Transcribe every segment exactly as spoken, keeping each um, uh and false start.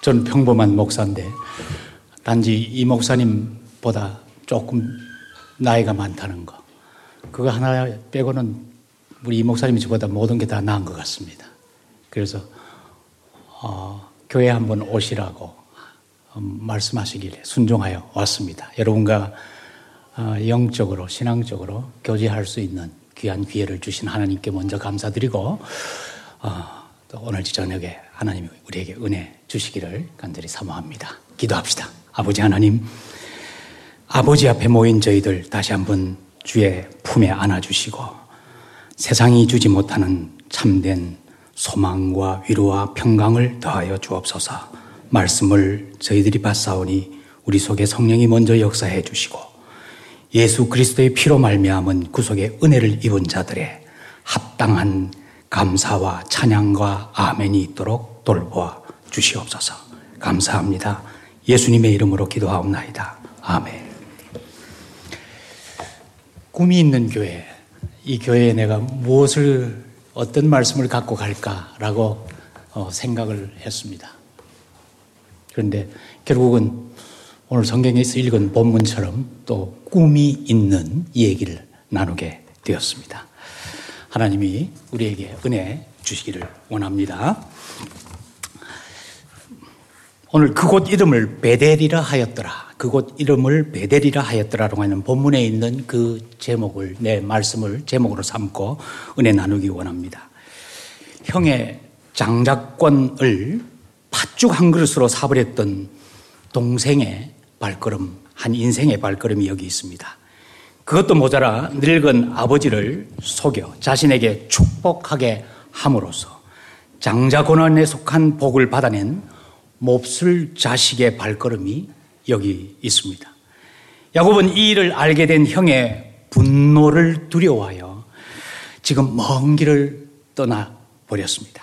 저는 평범한 목사인데 단지 이 목사님보다 조금 나이가 많다는 거, 그거 하나 빼고는 우리 이 목사님이 저보다 모든 게 다 나은 것 같습니다. 그래서 어, 교회 한번 오시라고 말씀하시길래 순종하여 왔습니다. 여러분과 영적으로 신앙적으로 교제할 수 있는 귀한 기회를 주신 하나님께 먼저 감사드리고 어, 또 오늘 저녁에 하나님이 우리에게 은혜 주시기를 간절히 사모합니다. 기도합시다. 아버지 하나님, 아버지 앞에 모인 저희들 다시 한번 주의 품에 안아주시고 세상이 주지 못하는 참된 소망과 위로와 평강을 더하여 주옵소서. 말씀을 저희들이 받사오니 우리 속에 성령이 먼저 역사해 주시고 예수 그리스도의 피로 말미암은 구속의 은혜를 입은 자들의 합당한 감사와 찬양과 아멘이 있도록 돌보아 주시옵소서. 감사합니다. 예수님의 이름으로 기도하옵나이다. 아멘. 꿈이 있는 교회, 이 교회에 내가 무엇을 어떤 말씀을 갖고 갈까라고 생각을 했습니다. 그런데 결국은 오늘 성경에서 읽은 본문처럼 또 꿈이 있는 얘기를 나누게 되었습니다. 하나님이 우리에게 은혜 주시기를 원합니다. 오늘 그곳 이름을 벧엘이라 하였더라. 그곳 이름을 벧엘이라 하였더라라고 하는 본문에 있는 그 제목을, 내 말씀을 제목으로 삼고 은혜 나누기 원합니다. 형의 장자권을 팥죽 한 그릇으로 사버렸던 동생의 발걸음, 한 인생의 발걸음이 여기 있습니다. 그것도 모자라 늙은 아버지를 속여 자신에게 축복하게 함으로써 장자권한에 속한 복을 받아낸 몹쓸 자식의 발걸음이 여기 있습니다. 야곱은 이 일을 알게 된 형의 분노를 두려워하여 지금 먼 길을 떠나버렸습니다.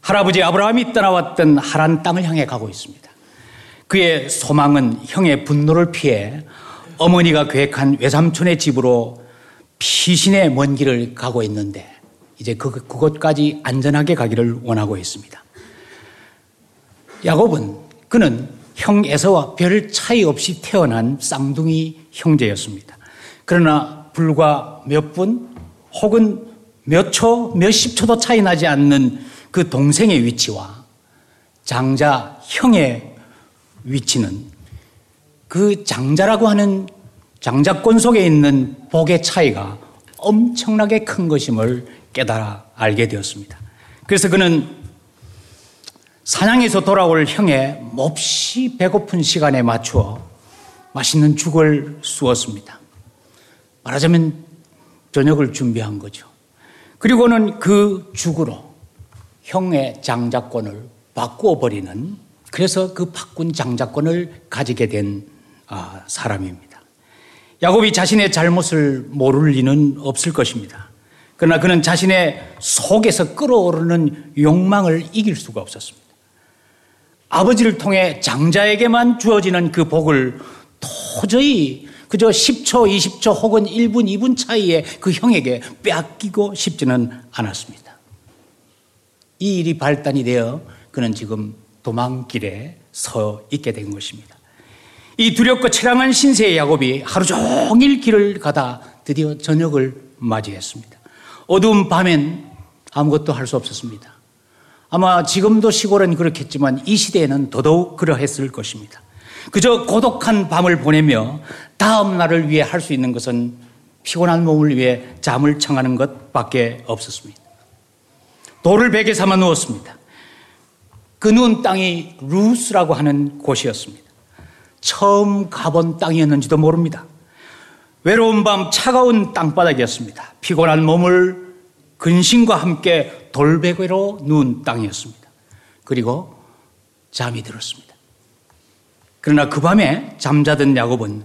할아버지 아브라함이 떠나왔던 하란 땅을 향해 가고 있습니다. 그의 소망은 형의 분노를 피해 어머니가 계획한 외삼촌의 집으로 피신의 먼 길을 가고 있는데 이제 그, 그곳까지 안전하게 가기를 원하고 있습니다. 야곱은, 그는 형 에서와 별 차이 없이 태어난 쌍둥이 형제였습니다. 그러나 불과 몇 분 혹은 몇 초, 몇십 초도 차이 나지 않는 그 동생의 위치와 장자 형의 위치는 그 장자라고 하는 장자권 속에 있는 복의 차이가 엄청나게 큰 것임을 깨달아 알게 되었습니다. 그래서 그는 사냥에서 돌아올 형의 몹시 배고픈 시간에 맞추어 맛있는 죽을 쑤었습니다. 말하자면 저녁을 준비한 거죠. 그리고는 그 죽으로 형의 장자권을 바꾸어 버리는, 그래서 그 바꾼 장자권을 가지게 된 아, 사람입니다. 야곱이 자신의 잘못을 모를 리는 없을 것입니다. 그러나 그는 자신의 속에서 끓어오르는 욕망을 이길 수가 없었습니다. 아버지를 통해 장자에게만 주어지는 그 복을 도저히 그저 십 초, 이십 초 혹은 일 분, 이 분 차이에 그 형에게 빼앗기고 싶지는 않았습니다. 이 일이 발단이 되어 그는 지금 도망길에 서 있게 된 것입니다. 이 두렵고 처량한 신세의 야곱이 하루 종일 길을 가다 드디어 저녁을 맞이했습니다. 어두운 밤엔 아무것도 할 수 없었습니다. 아마 지금도 시골은 그렇겠지만 이 시대에는 더더욱 그러했을 것입니다. 그저 고독한 밤을 보내며 다음 날을 위해 할 수 있는 것은 피곤한 몸을 위해 잠을 청하는 것밖에 없었습니다. 돌을 베개 삼아 누웠습니다. 그 누운 땅이 루스라고 하는 곳이었습니다. 처음 가본 땅이었는지도 모릅니다. 외로운 밤 차가운 땅바닥이었습니다. 피곤한 몸을 근심과 함께 돌베개로 누운 땅이었습니다. 그리고 잠이 들었습니다. 그러나 그 밤에 잠자던 야곱은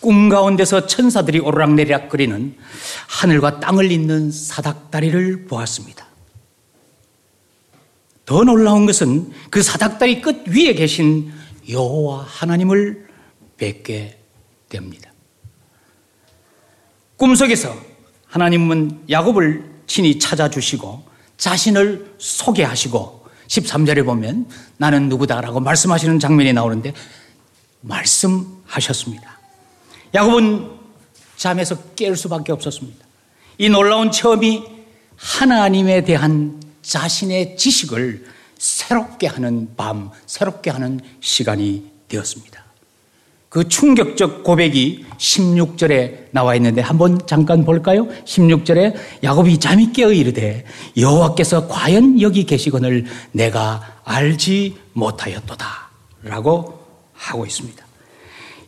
꿈 가운데서 천사들이 오르락내리락 거리는 하늘과 땅을 잇는 사닥다리를 보았습니다. 더 놀라운 것은 그 사닥다리 끝 위에 계신 여호와 하나님을 뵙게 됩니다. 꿈속에서 하나님은 야곱을 친히 찾아주시고 자신을 소개하시고 십삼 절에 보면 나는 누구다라고 말씀하시는 장면이 나오는데 말씀하셨습니다. 야곱은 잠에서 깰 수밖에 없었습니다. 이 놀라운 체험이 하나님에 대한 자신의 지식을 새롭게 하는 밤, 새롭게 하는 시간이 되었습니다. 그 충격적 고백이 십육 절에 나와 있는데 한번 잠깐 볼까요? 십육 절에 야곱이 잠이 깨어 이르되 여호와께서 과연 여기 계시거늘 내가 알지 못하였도다 라고 하고 있습니다.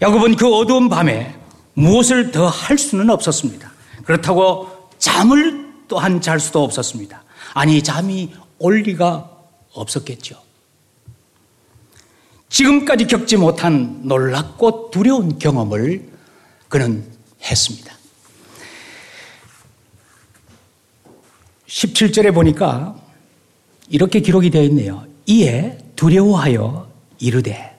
야곱은 그 어두운 밤에 무엇을 더 할 수는 없었습니다. 그렇다고 잠을 또한 잘 수도 없었습니다. 아니, 잠이 올 리가 없었겠죠. 지금까지 겪지 못한 놀랍고 두려운 경험을 그는 했습니다. 십칠 절에 보니까 이렇게 기록이 되어 있네요. 이에 두려워하여 이르되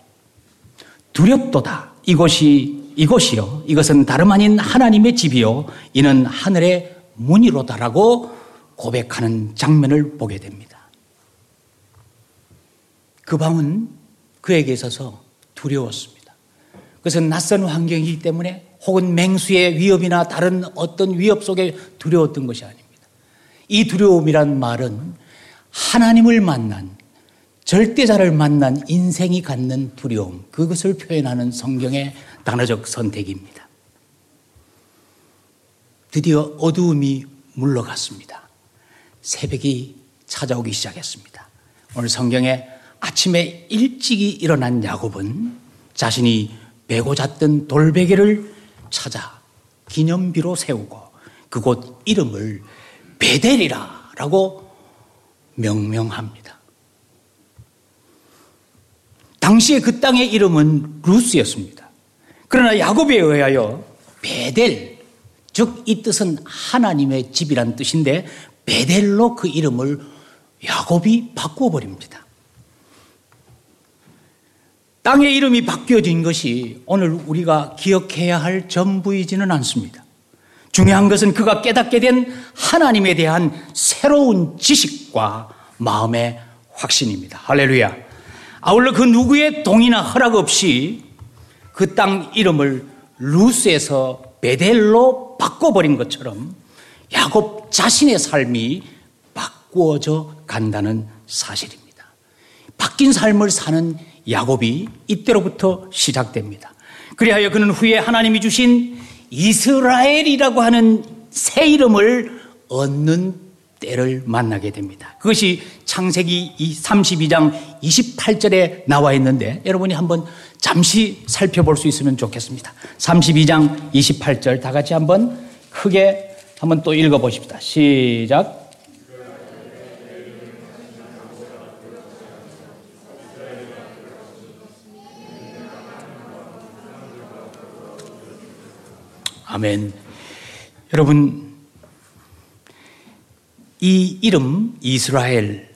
두렵도다. 이곳이, 이곳이요. 이것은 다름 아닌 하나님의 집이요. 이는 하늘의 문이로다라고 고백하는 장면을 보게 됩니다. 그 밤은 그에게 있어서 두려웠습니다. 그것은 낯선 환경이기 때문에 혹은 맹수의 위협이나 다른 어떤 위협 속에 두려웠던 것이 아닙니다. 이 두려움이란 말은 하나님을 만난, 절대자를 만난 인생이 갖는 두려움, 그것을 표현하는 성경의 단어적 선택입니다. 드디어 어두움이 물러갔습니다. 새벽이 찾아오기 시작했습니다. 오늘 성경에 아침에 일찍이 일어난 야곱은 자신이 메고 잤던 돌베개를 찾아 기념비로 세우고 그곳 이름을 벧엘이라고 명명합니다. 당시에 그 땅의 이름은 루스였습니다. 그러나 야곱에 의하여 벧엘, 즉 이 뜻은 하나님의 집이란 뜻인데 벧엘로 그 이름을 야곱이 바꾸어버립니다. 땅의 이름이 바뀌어진 것이 오늘 우리가 기억해야 할 전부이지는 않습니다. 중요한 것은 그가 깨닫게 된 하나님에 대한 새로운 지식과 마음의 확신입니다. 할렐루야. 아울러 그 누구의 동의나 허락 없이 그 땅 이름을 루스에서 벧엘로 바꿔버린 것처럼 야곱 자신의 삶이 바꾸어져 간다는 사실입니다. 바뀐 삶을 사는 야곱이 이때로부터 시작됩니다. 그리하여 그는 후에 하나님이 주신 이스라엘이라고 하는 새 이름을 얻는 때를 만나게 됩니다. 그것이 창세기 삼십이 장 이십팔 절에 나와 있는데 여러분이 한번 잠시 살펴볼 수 있으면 좋겠습니다. 삼십이 장 이십팔 절 다 같이 한번 크게 한번 또 읽어보십시다. 시작. 아멘. 여러분, 이 이름 이스라엘,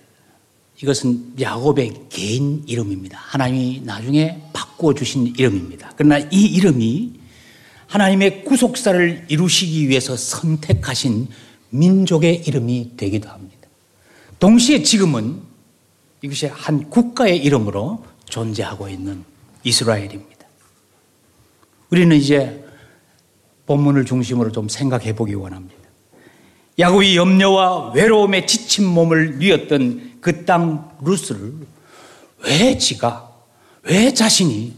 이것은 야곱의 개인 이름입니다. 하나님이 나중에 바꾸어 주신 이름입니다. 그러나 이 이름이 하나님의 구속사를 이루시기 위해서 선택하신 민족의 이름이 되기도 합니다. 동시에 지금은 이것이 한 국가의 이름으로 존재하고 있는 이스라엘입니다. 우리는 이제 본문을 중심으로 좀 생각해 보기 원합니다. 야곱이 염려와 외로움에 지친 몸을 뉘었던 그 땅 루스를 왜 지가, 왜 자신이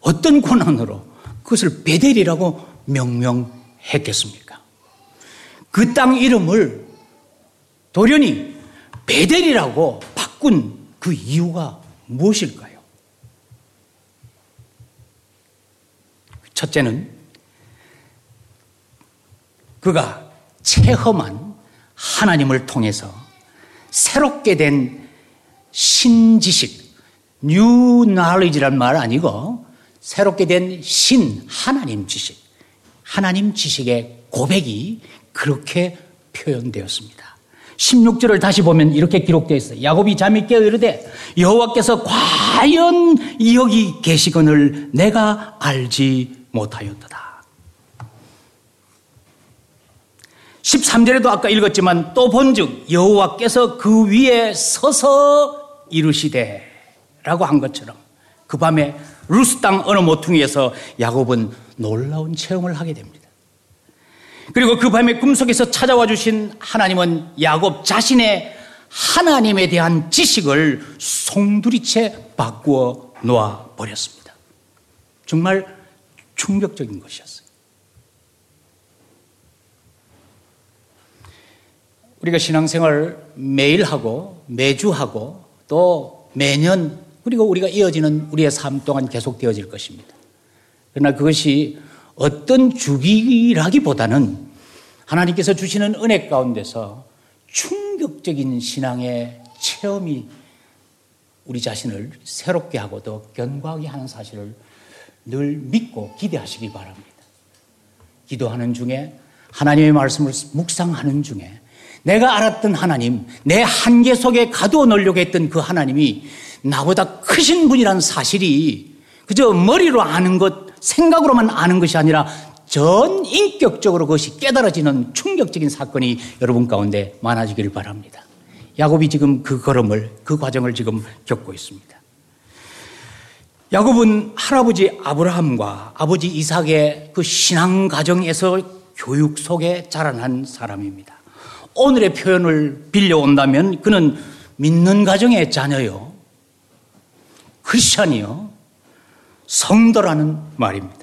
어떤 권한으로 그것을 벧엘이라고 명명했겠습니까? 그 땅 이름을 도련히 벧엘이라고 바꾼 그 이유가 무엇일까요? 첫째는 그가 체험한 하나님을 통해서 새롭게 된 신지식, new knowledge란 말 아니고 새롭게 된 신, 하나님 지식, 하나님 지식의 고백이 그렇게 표현되었습니다. 십육 절을 다시 보면 이렇게 기록되어 있어요. 야곱이 잠이 깨어 이르되 여호와께서 과연 여기 계시거늘 내가 알지 못하였도다. 십삼 절에도 아까 읽었지만 또 본즉 여호와께서 그 위에 서서 이루시되 라고 한 것처럼 그 밤에 루스 땅 어느 모퉁이에서 야곱은 놀라운 체험을 하게 됩니다. 그리고 그 밤에 꿈속에서 찾아와 주신 하나님은 야곱 자신의 하나님에 대한 지식을 송두리째 바꾸어 놓아버렸습니다. 정말 충격적인 것이었어요. 우리가 신앙생활 매일 하고 매주 하고 또 매년 그리고 우리가 이어지는 우리의 삶 동안 계속되어질 것입니다. 그러나 그것이 어떤 주기라기보다는 하나님께서 주시는 은혜 가운데서 충격적인 신앙의 체험이 우리 자신을 새롭게 하고 더 견고하게 하는 사실을 늘 믿고 기대하시기 바랍니다. 기도하는 중에 하나님의 말씀을 묵상하는 중에 내가 알았던 하나님, 내 한계 속에 가두어 놓으려고 했던 그 하나님이 나보다 크신 분이라는 사실이 그저 머리로 아는 것, 생각으로만 아는 것이 아니라 전 인격적으로 그것이 깨달아지는 충격적인 사건이 여러분 가운데 많아지기를 바랍니다. 야곱이 지금 그 걸음을, 그 과정을 지금 겪고 있습니다. 야곱은 할아버지 아브라함과 아버지 이삭의 그 신앙 과정에서 교육 속에 자라난 사람입니다. 오늘의 표현을 빌려온다면 그는 믿는 가정의 자녀요, 크리스찬이요, 성도라는 말입니다.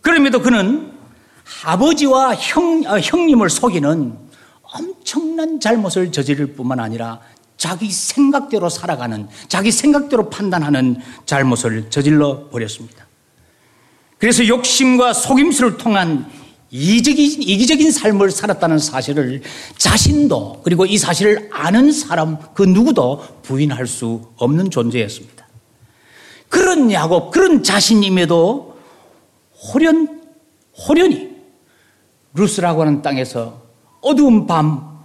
그럼에도 그는 아버지와 형, 아, 형님을 속이는 엄청난 잘못을 저지를 뿐만 아니라 자기 생각대로 살아가는, 자기 생각대로 판단하는 잘못을 저질러 버렸습니다. 그래서 욕심과 속임수를 통한 이기적인, 이기적인 삶을 살았다는 사실을 자신도 그리고 이 사실을 아는 사람 그 누구도 부인할 수 없는 존재였습니다. 그런 야곱, 그런 자신임에도 호련, 호련히 루스라고 하는 땅에서 어두운 밤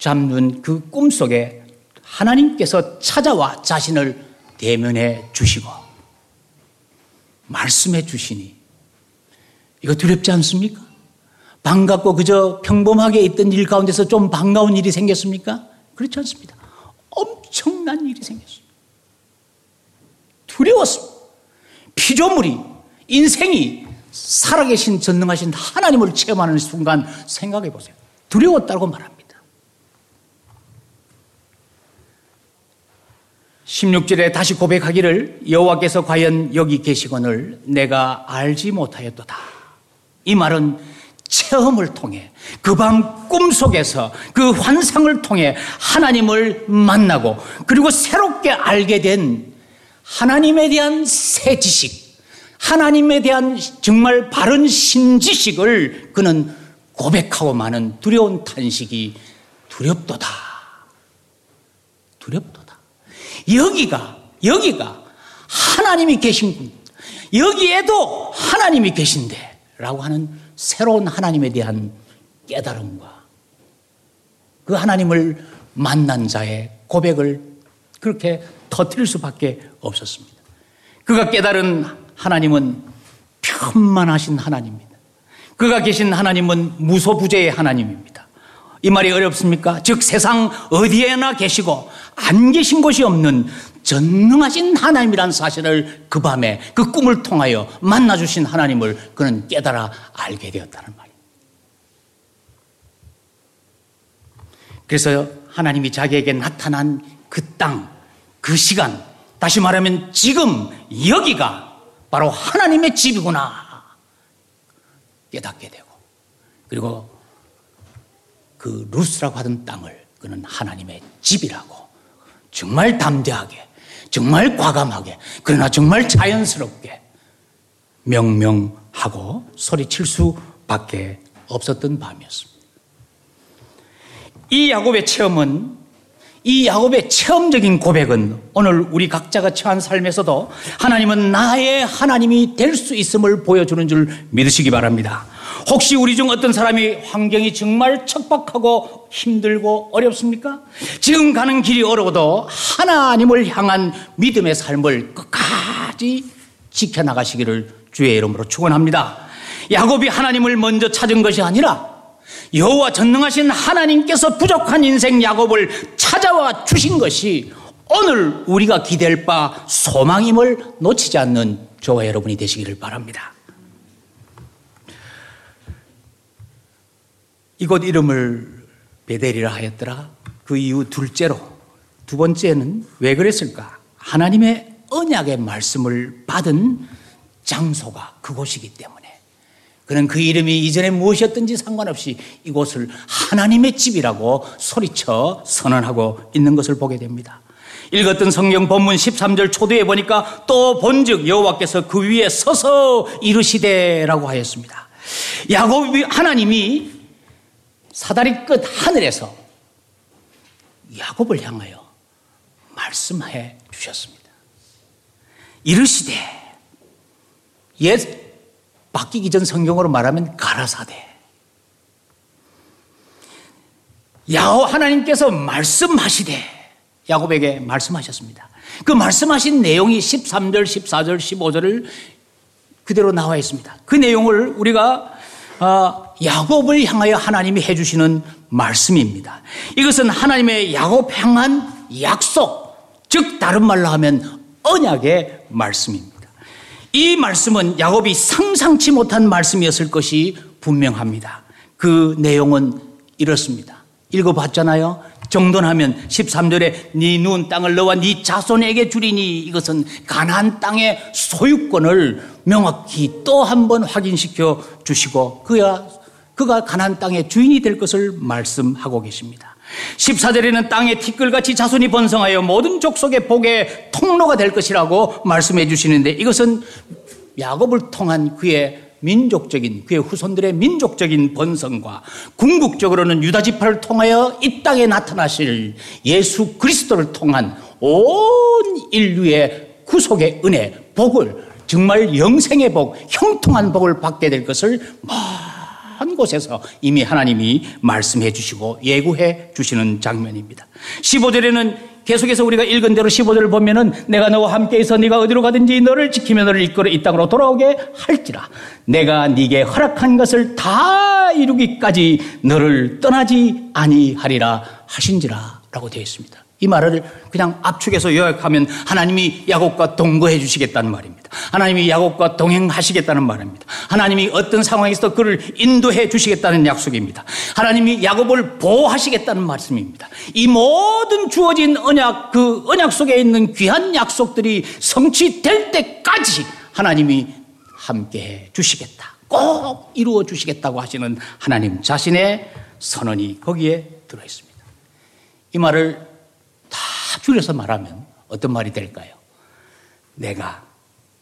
잠든 그 꿈속에 하나님께서 찾아와 자신을 대면해 주시고 말씀해 주시니 이거 두렵지 않습니까? 반갑고 그저 평범하게 있던 일 가운데서 좀 반가운 일이 생겼습니까? 그렇지 않습니다. 엄청난 일이 생겼습니다. 두려웠습니다. 피조물이, 인생이 살아계신 전능하신 하나님을 체험하는 순간 생각해 보세요. 두려웠다고 말합니다. 십육 절에 다시 고백하기를 여호와께서 과연 여기 계시거늘 내가 알지 못하였도다. 이 말은 체험을 통해 그 밤 꿈속에서 그 환상을 통해 하나님을 만나고 그리고 새롭게 알게 된 하나님에 대한 새 지식, 하나님에 대한 정말 바른 신지식을 그는 고백하고 마는 두려운 탄식이 두렵도다. 두렵도다. 여기가, 여기가 하나님이 계신군. 여기에도 하나님이 계신데 라고 하는 새로운 하나님에 대한 깨달음과 그 하나님을 만난 자의 고백을 그렇게 터뜨릴 수밖에 없었습니다. 그가 깨달은 하나님은 편만하신 하나님입니다. 그가 계신 하나님은 무소부재의 하나님입니다. 이 말이 어렵습니까? 즉 세상 어디에나 계시고 안 계신 곳이 없는 전능하신 하나님이란 사실을 그 밤에 그 꿈을 통하여 만나주신 하나님을 그는 깨달아 알게 되었다는 말입니다. 그래서 하나님이 자기에게 나타난 그 땅, 그 시간, 다시 말하면 지금 여기가 바로 하나님의 집이구나 깨닫게 되고 그리고 그 루스라고 하던 땅을 그는 하나님의 집이라고 정말 담대하게 정말 과감하게 그러나 정말 자연스럽게 명명하고 소리칠 수밖에 없었던 밤이었습니다. 이 야곱의 체험은 이 야곱의 체험적인 고백은 오늘 우리 각자가 처한 삶에서도 하나님은 나의 하나님이 될 수 있음을 보여주는 줄 믿으시기 바랍니다. 혹시 우리 중 어떤 사람이 환경이 정말 척박하고 힘들고 어렵습니까? 지금 가는 길이 어려워도 하나님을 향한 믿음의 삶을 끝까지 지켜나가시기를 주의 이름으로 축원합니다. 야곱이 하나님을 먼저 찾은 것이 아니라 여호와 전능하신 하나님께서 부족한 인생 야곱을 찾아와 주신 것이 오늘 우리가 기댈 바 소망임을 놓치지 않는 저와 여러분이 되시기를 바랍니다. 이곳 이름을 벧엘이라 하였더라. 그 이후 둘째로, 두 번째는 왜 그랬을까? 하나님의 언약의 말씀을 받은 장소가 그곳이기 때문에. 그는 그 이름이 이전에 무엇이었든지 상관없이 이곳을 하나님의 집이라고 소리쳐 선언하고 있는 것을 보게 됩니다. 읽었던 성경 본문 십삼 절 초대에 보니까 또 본즉 여호와께서 그 위에 서서 이르시되라고 하였습니다. 야곱이, 하나님이 사다리 끝 하늘에서 야곱을 향하여 말씀해 주셨습니다. 이르시되, 옛 바뀌기 전 성경으로 말하면 가라사대, 야호 하나님께서 말씀하시되, 야곱에게 말씀하셨습니다. 그 말씀하신 내용이 십삼 절, 십사 절, 십오 절을 그대로 나와 있습니다. 그 내용을 우리가 야곱을 향하여 하나님이 해주시는 말씀입니다. 이것은 하나님의 야곱 향한 약속, 즉 다른 말로 하면 언약의 말씀입니다. 이 말씀은 야곱이 상상치 못한 말씀이었을 것이 분명합니다. 그 내용은 이렇습니다. 읽어봤잖아요. 정돈하면 십삼 절에 네 누운 땅을 너와 네 자손에게 주리니, 이것은 가나안 땅의 소유권을 명확히 또 한 번 확인시켜 주시고 그야, 그가 가나안 땅의 주인이 될 것을 말씀하고 계십니다. 십사 절에는 땅의 티끌같이 자손이 번성하여 모든 족속의 복의 통로가 될 것이라고 말씀해 주시는데, 이것은 야곱을 통한 그의 민족적인, 그의 후손들의 민족적인 번성과 궁극적으로는 유다지파를 통하여 이 땅에 나타나실 예수 그리스도를 통한 온 인류의 구속의 은혜, 복을, 정말 영생의 복, 형통한 복을 받게 될 것을 먼 곳에서 이미 하나님이 말씀해 주시고 예고해 주시는 장면입니다. 십오 절에는 계속해서 우리가 읽은 대로 십오 절을 보면은, 내가 너와 함께 있어 네가 어디로 가든지 너를 지키며 너를 이끌어 이 땅으로 돌아오게 할지라. 내가 네게 허락한 것을 다 이루기까지 너를 떠나지 아니하리라 하신지라 라고 되어 있습니다. 이 말을 그냥 압축해서 요약하면 하나님이 야곱과 동거해 주시겠다는 말입니다. 하나님이 야곱과 동행하시겠다는 말입니다. 하나님이 어떤 상황에서도 그를 인도해 주시겠다는 약속입니다. 하나님이 야곱을 보호하시겠다는 말씀입니다. 이 모든 주어진 언약, 그 언약 속에 있는 귀한 약속들이 성취될 때까지 하나님이 함께해 주시겠다, 꼭 이루어 주시겠다고 하시는 하나님 자신의 선언이 거기에 들어있습니다. 이 말을 줄여서 말하면 어떤 말이 될까요? 내가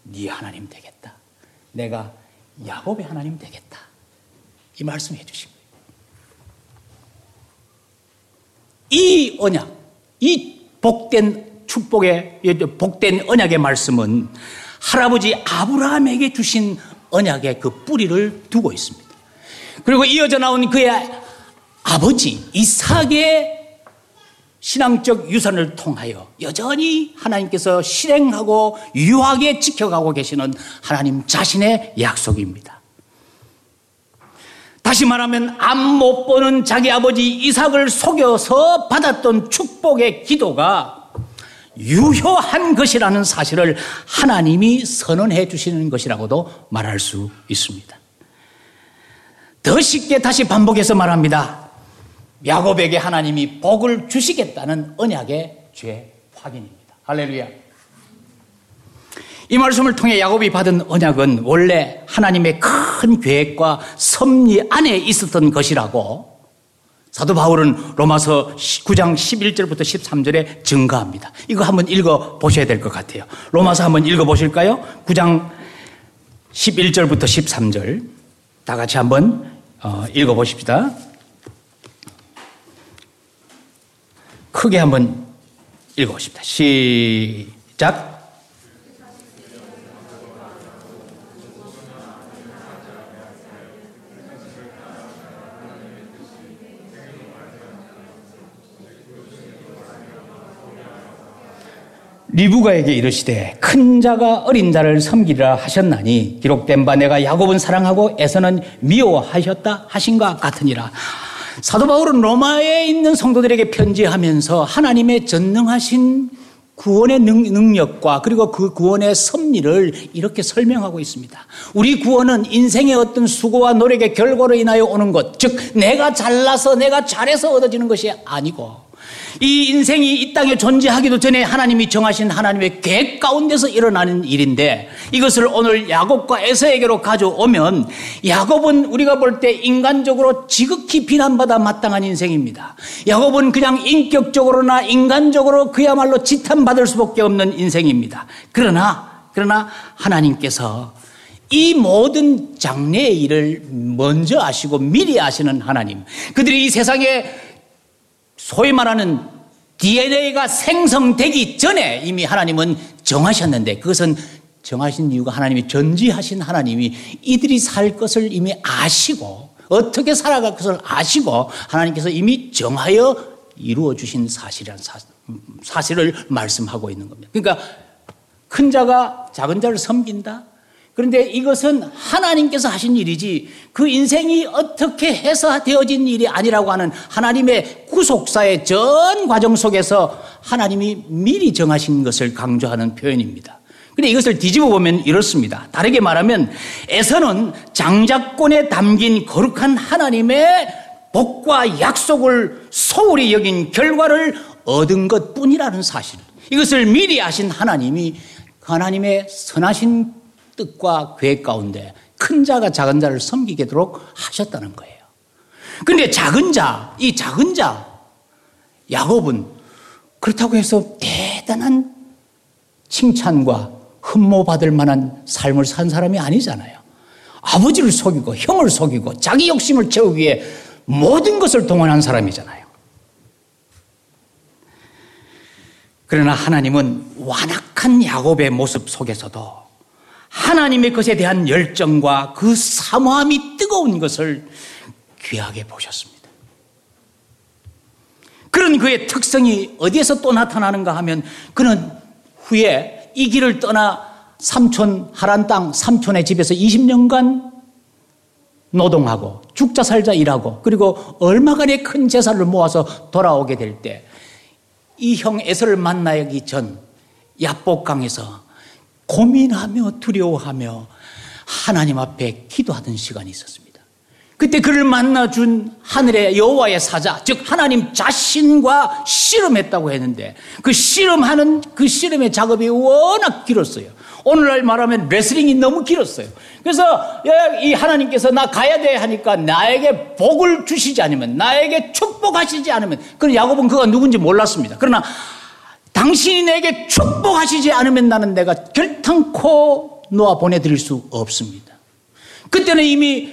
네 하나님 되겠다. 내가 야곱의 하나님 되겠다. 이 말씀해 주신 거예요. 이 언약, 이 복된 축복의, 복된 언약의 말씀은 할아버지 아브라함에게 주신 언약의 그 뿌리를 두고 있습니다. 그리고 이어져 나온 그의 아버지 이삭의 신앙적 유산을 통하여 여전히 하나님께서 실행하고 유효하게 지켜가고 계시는 하나님 자신의 약속입니다. 다시 말하면 앞 못 보는 자기 아버지 이삭을 속여서 받았던 축복의 기도가 유효한 것이라는 사실을 하나님이 선언해 주시는 것이라고도 말할 수 있습니다. 더 쉽게 다시 반복해서 말합니다. 야곱에게 하나님이 복을 주시겠다는 언약의 죄 확인입니다. 할렐루야. 이 말씀을 통해 야곱이 받은 언약은 원래 하나님의 큰 계획과 섭리 안에 있었던 것이라고 사도 바울은 로마서 구 장 십일 절부터 십삼 절에 증거합니다. 이거 한번 읽어보셔야 될 것 같아요. 로마서 한번 읽어보실까요? 구 장 십일 절부터 십삼 절 다 같이 한번 읽어보십시다. 크게 한번 읽어보십시다. 시작. 리브가에게 이르시되 큰 자가 어린 자를 섬기라 하셨나니 기록된 바 내가 야곱은 사랑하고 에서는 미워하셨다 하신과 같으니라. 사도 바울은 로마에 있는 성도들에게 편지하면서 하나님의 전능하신 구원의 능력과 그리고 그 구원의 섭리를 이렇게 설명하고 있습니다. 우리 구원은 인생의 어떤 수고와 노력의 결과로 인하여 오는 것, 즉 내가 잘나서 내가 잘해서 얻어지는 것이 아니고 이 인생이 이 땅에 존재하기도 전에 하나님이 정하신 하나님의 계획 가운데서 일어나는 일인데 이것을 오늘 야곱과 에서에게로 가져오면 야곱은 우리가 볼 때 인간적으로 지극히 비난받아 마땅한 인생입니다. 야곱은 그냥 인격적으로나 인간적으로 그야말로 지탄받을 수밖에 없는 인생입니다. 그러나 그러나 하나님께서 이 모든 장래의 일을 먼저 아시고 미리 아시는 하나님, 그들이 이 세상에 소위 말하는 디엔에이가 생성되기 전에 이미 하나님은 정하셨는데, 그것은 정하신 이유가 하나님이 전지하신 하나님이 이들이 살 것을 이미 아시고 어떻게 살아갈 것을 아시고 하나님께서 이미 정하여 이루어주신 사실이라는 사, 사실을 말씀하고 있는 겁니다. 그러니까 큰 자가 작은 자를 섬긴다. 그런데 이것은 하나님께서 하신 일이지 그 인생이 어떻게 해서 되어진 일이 아니라고 하는 하나님의 구속사의 전 과정 속에서 하나님이 미리 정하신 것을 강조하는 표현입니다. 그런데 이것을 뒤집어 보면 이렇습니다. 다르게 말하면 에서는 장자권에 담긴 거룩한 하나님의 복과 약속을 소홀히 여긴 결과를 얻은 것뿐이라는 사실, 이것을 미리 아신 하나님이 하나님의 선하신 뜻과 계획 가운데 큰 자가 작은 자를 섬기게도록 하셨다는 거예요. 그런데 작은 자, 이 작은 자 야곱은 그렇다고 해서 대단한 칭찬과 흠모받을 만한 삶을 산 사람이 아니잖아요. 아버지를 속이고 형을 속이고 자기 욕심을 채우기 위해 모든 것을 동원한 사람이잖아요. 그러나 하나님은 완악한 야곱의 모습 속에서도 하나님의 것에 대한 열정과 그 사모함이 뜨거운 것을 귀하게 보셨습니다. 그런 그의 특성이 어디에서 또 나타나는가 하면, 그는 후에 이 길을 떠나 삼촌 하란 땅 삼촌의 집에서 이십 년간 노동하고 죽자 살자 일하고 그리고 얼마간의 큰 재산을 모아서 돌아오게 될 때 이 형 에서를 만나기 전 야복강에서 고민하며 두려워하며 하나님 앞에 기도하던 시간이 있었습니다. 그때 그를 만나준 하늘의 여호와의 사자, 즉 하나님 자신과 씨름했다고 했는데 그 씨름하는 그 씨름의 작업이 워낙 길었어요. 오늘날 말하면 레슬링이 너무 길었어요. 그래서 이 하나님께서 나 가야 돼 하니까 나에게 복을 주시지 않으면, 나에게 축복하시지 않으면, 그런 야곱은 그가 누군지 몰랐습니다. 그러나 당신이 내게 축복하시지 않으면 나는 내가 결탄코 놓아 보내드릴 수 없습니다. 그때는 이미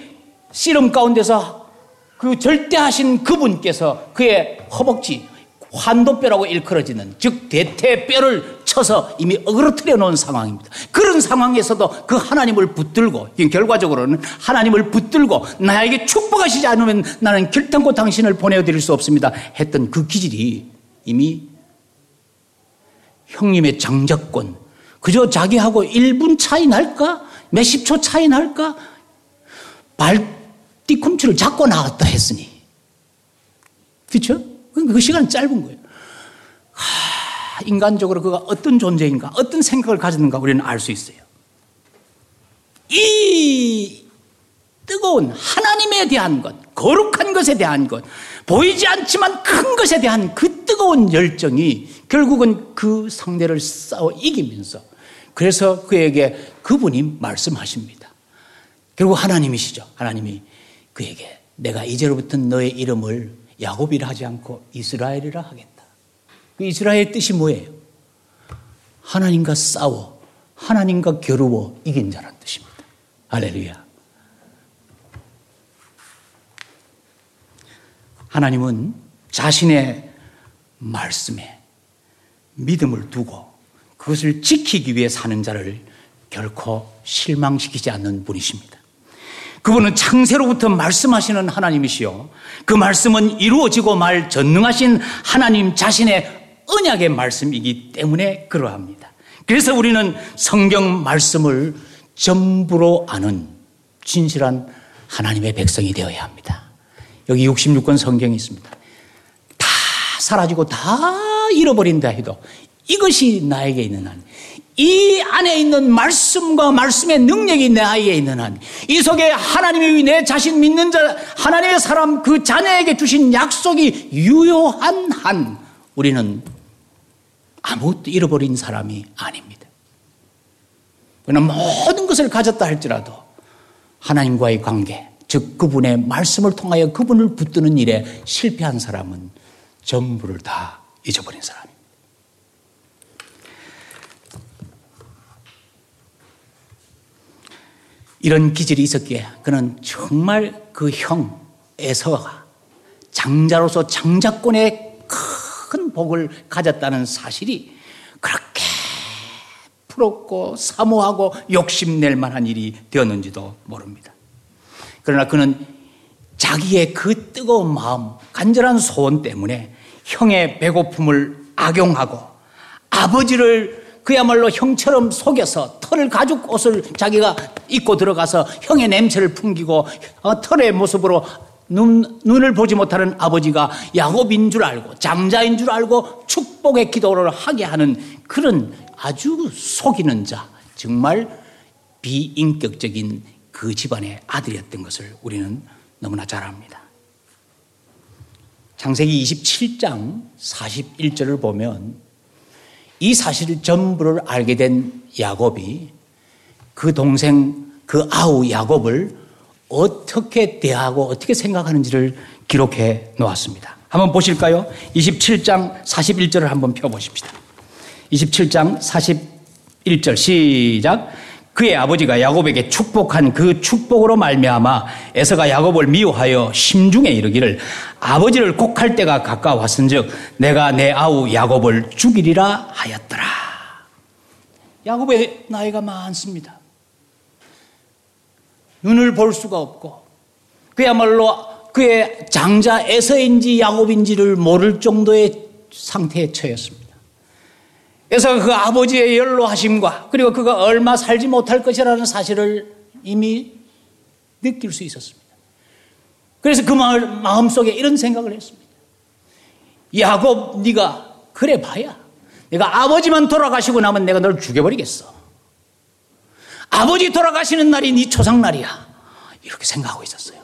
씨름 가운데서 그 절대하신 그분께서 그의 허벅지, 환도뼈라고 일컬어지는, 즉 대퇴뼈를 쳐서 이미 어그러뜨려 놓은 상황입니다. 그런 상황에서도 그 하나님을 붙들고, 결과적으로는 하나님을 붙들고 나에게 축복하시지 않으면 나는 결탄코 당신을 보내드릴 수 없습니다 했던 그 기질이 이미 형님의 장자권, 그저 자기하고 일 분 차이 날까? 몇십 초 차이 날까? 발 뒤꿈치를 잡고 나왔다 했으니. 그렇죠? 그 시간은 짧은 거예요. 하, 인간적으로 그가 어떤 존재인가, 어떤 생각을 가졌는가 우리는 알 수 있어요. 이 뜨거운 하나님에 대한 것, 거룩한 것에 대한 것, 보이지 않지만 큰 것에 대한 그 뜨거운 열정이 결국은 그 상대를 싸워 이기면서, 그래서 그에게 그분이 말씀하십니다. 결국 하나님이시죠. 하나님이 그에게 내가 이제로부터는 너의 이름을 야곱이라 하지 않고 이스라엘이라 하겠다. 그 이스라엘의 뜻이 뭐예요? 하나님과 싸워, 하나님과 겨루어 이긴 자라는 뜻입니다. 할렐루야. 하나님은 자신의 말씀에 믿음을 두고 그것을 지키기 위해 사는 자를 결코 실망시키지 않는 분이십니다. 그분은 창세로부터 말씀하시는 하나님이시요, 그 말씀은 이루어지고 말 전능하신 하나님 자신의 언약의 말씀이기 때문에 그러합니다. 그래서 우리는 성경 말씀을 전부로 아는 진실한 하나님의 백성이 되어야 합니다. 여기 육십육 권 성경이 있습니다. 다 사라지고 다 잃어버린다 해도 이것이 나에게 있는 한, 이 안에 있는 말씀과 말씀의 능력이 내 안에 있는 한, 이 속에 하나님의 내 자신 믿는 자, 하나님의 사람 그 자녀에게 주신 약속이 유효한 한 우리는 아무것도 잃어버린 사람이 아닙니다. 그러나 모든 것을 가졌다 할지라도 하나님과의 관계, 즉 그분의 말씀을 통하여 그분을 붙드는 일에 실패한 사람은 전부를 다 잊어버린 사람입니다. 이런 기질이 있었기에 그는 정말 그 형 에서가 장자로서 장자권의 큰 복을 가졌다는 사실이 그렇게 부럽고 사모하고 욕심낼 만한 일이 되었는지도 모릅니다. 그러나 그는 자기의 그 뜨거운 마음, 간절한 소원 때문에 형의 배고픔을 악용하고 아버지를 그야말로 형처럼 속여서 털을 가죽 옷을 자기가 입고 들어가서 형의 냄새를 풍기고 털의 모습으로 눈, 눈을 보지 못하는 아버지가 야곱인 줄 알고 장자인 줄 알고 축복의 기도를 하게 하는 그런 아주 속이는 자, 정말 비인격적인 그 집안의 아들이었던 것을 우리는 너무나 잘 압니다. 창세기 이십칠 장 사십일 절을 보면 이 사실 전부를 알게 된 야곱이 그 동생 그 아우 야곱을 어떻게 대하고 어떻게 생각하는지를 기록해 놓았습니다. 한번 보실까요? 이십칠 장 사십일 절을 한번 펴보십시다. 이십칠 장 사십일 절 시작. 그의 아버지가 야곱에게 축복한 그 축복으로 말미암아 에서가 야곱을 미워하여 심중에 이르기를 아버지를 곡할 때가 가까웠은즉 내가 내 아우 야곱을 죽이리라 하였더라. 야곱의 나이가 많습니다. 눈을 볼 수가 없고 그야말로 그의 장자 에서인지 야곱인지를 모를 정도의 상태에 처했습니다. 그래서 그 아버지의 연로하심과 그리고 그가 얼마 살지 못할 것이라는 사실을 이미 느낄 수 있었습니다. 그래서 그 마음속에 이런 생각을 했습니다. 야곱, 네가 그래 봐야 내가 아버지만 돌아가시고 나면 내가 너를 죽여버리겠어. 아버지 돌아가시는 날이 네 초상날이야. 이렇게 생각하고 있었어요.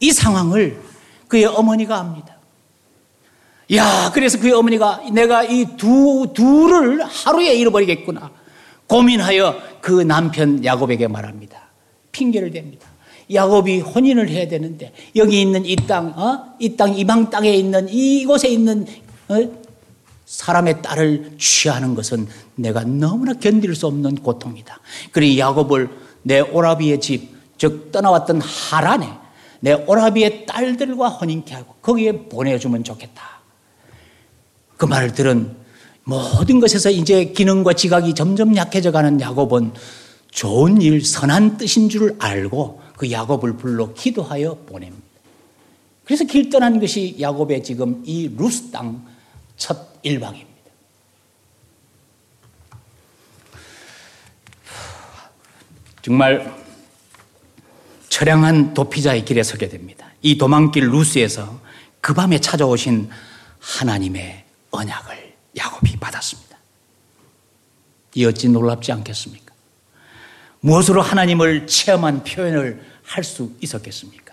이 상황을 그의 어머니가 압니다. 야, 그래서 그의 어머니가 내가 이 두, 둘을 하루에 잃어버리겠구나 고민하여 그 남편 야곱에게 말합니다. 핑계를 댑니다. 야곱이 혼인을 해야 되는데 여기 있는 이 땅, 어? 이 땅, 이방 땅에 있는 이곳에 있는 어? 사람의 딸을 취하는 것은 내가 너무나 견딜 수 없는 고통이다. 그리고 야곱을 내 오라비의 집, 즉 떠나왔던 하란에 내 오라비의 딸들과 혼인케 하고 거기에 보내주면 좋겠다. 그 말을 들은 모든 것에서 이제 기능과 지각이 점점 약해져가는 야곱은 좋은 일, 선한 뜻인 줄 알고 그 야곱을 불러 기도하여 보냅니다. 그래서 길 떠난 것이 야곱의 지금 이 루스 땅 첫 일방입니다. 정말 처량한 도피자의 길에 서게 됩니다. 이 도망길 루스에서 그 밤에 찾아오신 하나님의 언약을 야곱이 받았습니다. 이 어찌 놀랍지 않겠습니까? 무엇으로 하나님을 체험한 표현을 할 수 있었겠습니까?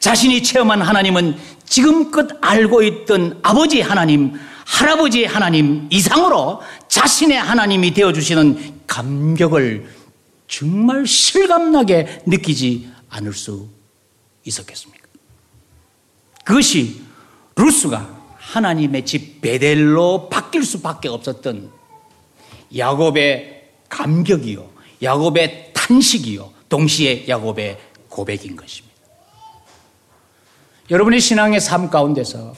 자신이 체험한 하나님은 지금껏 알고 있던 아버지 하나님, 할아버지 하나님 이상으로 자신의 하나님이 되어주시는 감격을 정말 실감나게 느끼지 않을 수 있었겠습니까? 그것이 루스가 하나님의 집 벧엘로 바뀔 수밖에 없었던 야곱의 감격이요, 야곱의 탄식이요, 동시에 야곱의 고백인 것입니다. 여러분의 신앙의 삶 가운데서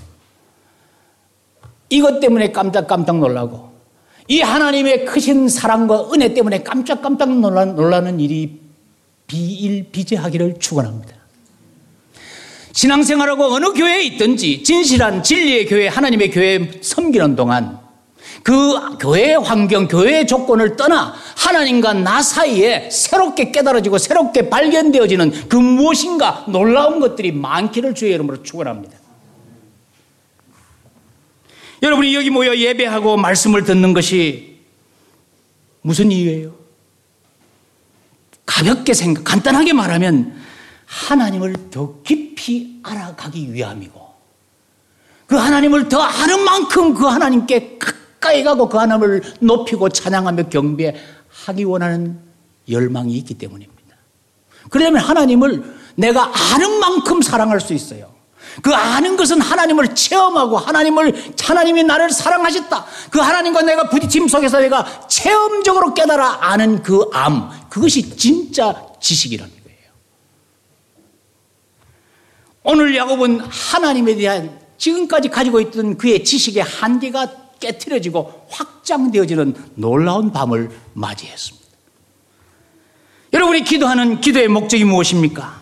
이것 때문에 깜짝깜짝 놀라고 이 하나님의 크신 사랑과 은혜 때문에 깜짝깜짝 놀라는 일이 비일비재하기를 축원합니다. 신앙생활하고 어느 교회에 있든지 진실한 진리의 교회, 하나님의 교회에 섬기는 동안 그 교회의 환경, 교회의 조건을 떠나 하나님과 나 사이에 새롭게 깨달아지고 새롭게 발견되어지는 그 무엇인가 놀라운 것들이 많기를 주의 이름으로 축원합니다. 여러분이 여기 모여 예배하고 말씀을 듣는 것이 무슨 이유예요? 가볍게 생각, 간단하게 말하면 하나님을 더 깊이 알아가기 위함이고, 그 하나님을 더 아는 만큼 그 하나님께 가까이 가고 그 하나님을 높이고 찬양하며 경배하기 원하는 열망이 있기 때문입니다. 그러려면 하나님을 내가 아는 만큼 사랑할 수 있어요. 그 아는 것은 하나님을 체험하고 하나님을, 하나님이 나를 사랑하셨다, 그 하나님과 내가 부딪힘 속에서 내가 체험적으로 깨달아 아는 그 암, 그것이 진짜 지식이라는 거예요. 오늘 야곱은 하나님에 대한 지금까지 가지고 있던 그의 지식의 한계가 깨트려지고 확장되어지는 놀라운 밤을 맞이했습니다. 여러분이 기도하는 기도의 목적이 무엇입니까?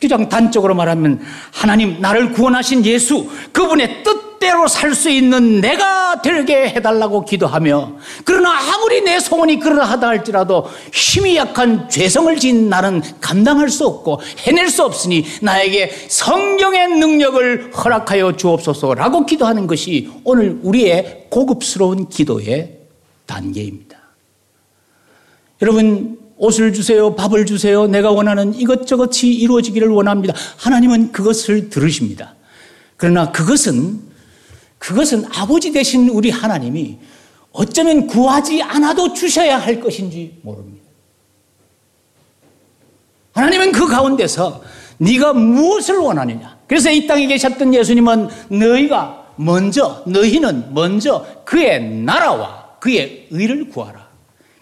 가장 단적으로 말하면 하나님, 나를 구원하신 예수, 그분의 뜻대로 살 수 있는 내가 되게 해달라고 기도하며, 그러나 아무리 내 소원이 그러하다 할지라도 힘이 약한 죄성을 지은 나는 감당할 수 없고 해낼 수 없으니 나에게 성령의 능력을 허락하여 주옵소서라고 기도하는 것이 오늘 우리의 고급스러운 기도의 단계입니다. 여러분, 옷을 주세요, 밥을 주세요, 내가 원하는 이것저것이 이루어지기를 원합니다. 하나님은 그것을 들으십니다. 그러나 그것은, 그것은 아버지 되신 우리 하나님이 어쩌면 구하지 않아도 주셔야 할 것인지 모릅니다. 하나님은 그 가운데서 네가 무엇을 원하느냐. 그래서 이 땅에 계셨던 예수님은 너희가 먼저, 너희는 먼저 그의 나라와 그의 의를 구하라.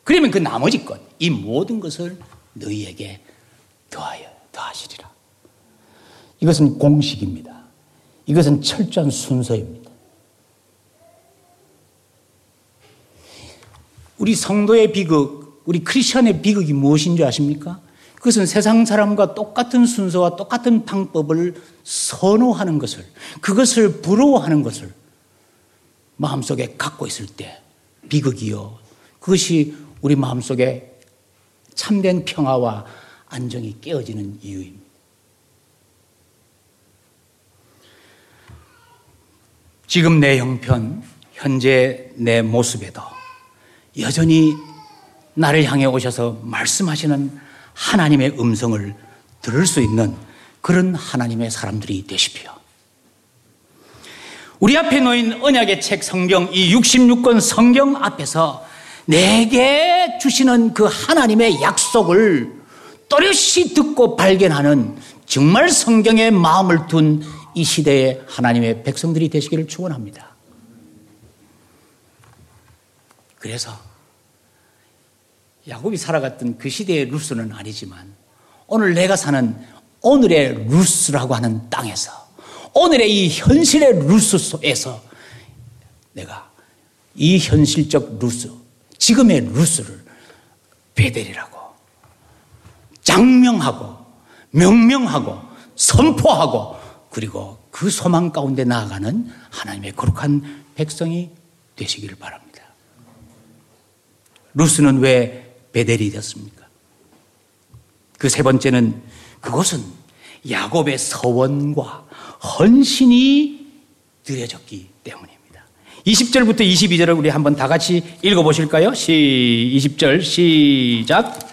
그러면 그 나머지 것, 이 모든 것을 너희에게 더하여 더하시리라. 이것은 공식입니다. 이것은 철저한 순서입니다. 우리 성도의 비극, 우리 크리스천의 비극이 무엇인지 아십니까? 그것은 세상 사람과 똑같은 순서와 똑같은 방법을 선호하는 것을, 그것을 부러워하는 것을 마음속에 갖고 있을 때 비극이요, 그것이 우리 마음속에 참된 평화와 안정이 깨어지는 이유입니다. 지금 내 형편, 현재 내 모습에도 여전히 나를 향해 오셔서 말씀하시는 하나님의 음성을 들을 수 있는 그런 하나님의 사람들이 되십시오. 우리 앞에 놓인 언약의 책 성경, 이 육십육 권 성경 앞에서 내게 주시는 그 하나님의 약속을 또렷이 듣고 발견하는 정말 성경에 마음을 둔 이 시대의 하나님의 백성들이 되시기를 축원합니다. 그래서 야곱이 살아갔던 그 시대의 루스는 아니지만 오늘 내가 사는 오늘의 루스라고 하는 땅에서, 오늘의 이 현실의 루스 속에서 내가 이 현실적 루스, 지금의 루스를 벧엘이라고 장명하고 명명하고 선포하고, 그리고 그 소망 가운데 나아가는 하나님의 거룩한 백성이 되시기를 바랍니다. 루스는 왜 벧엘이 됐습니까? 그 세 번째는, 그것은 야곱의 서원과 헌신이 드려졌기 때문입니다. 이십 절부터 이십이 절을 우리 한번 다 같이 읽어보실까요? 시, 이십 절 시작.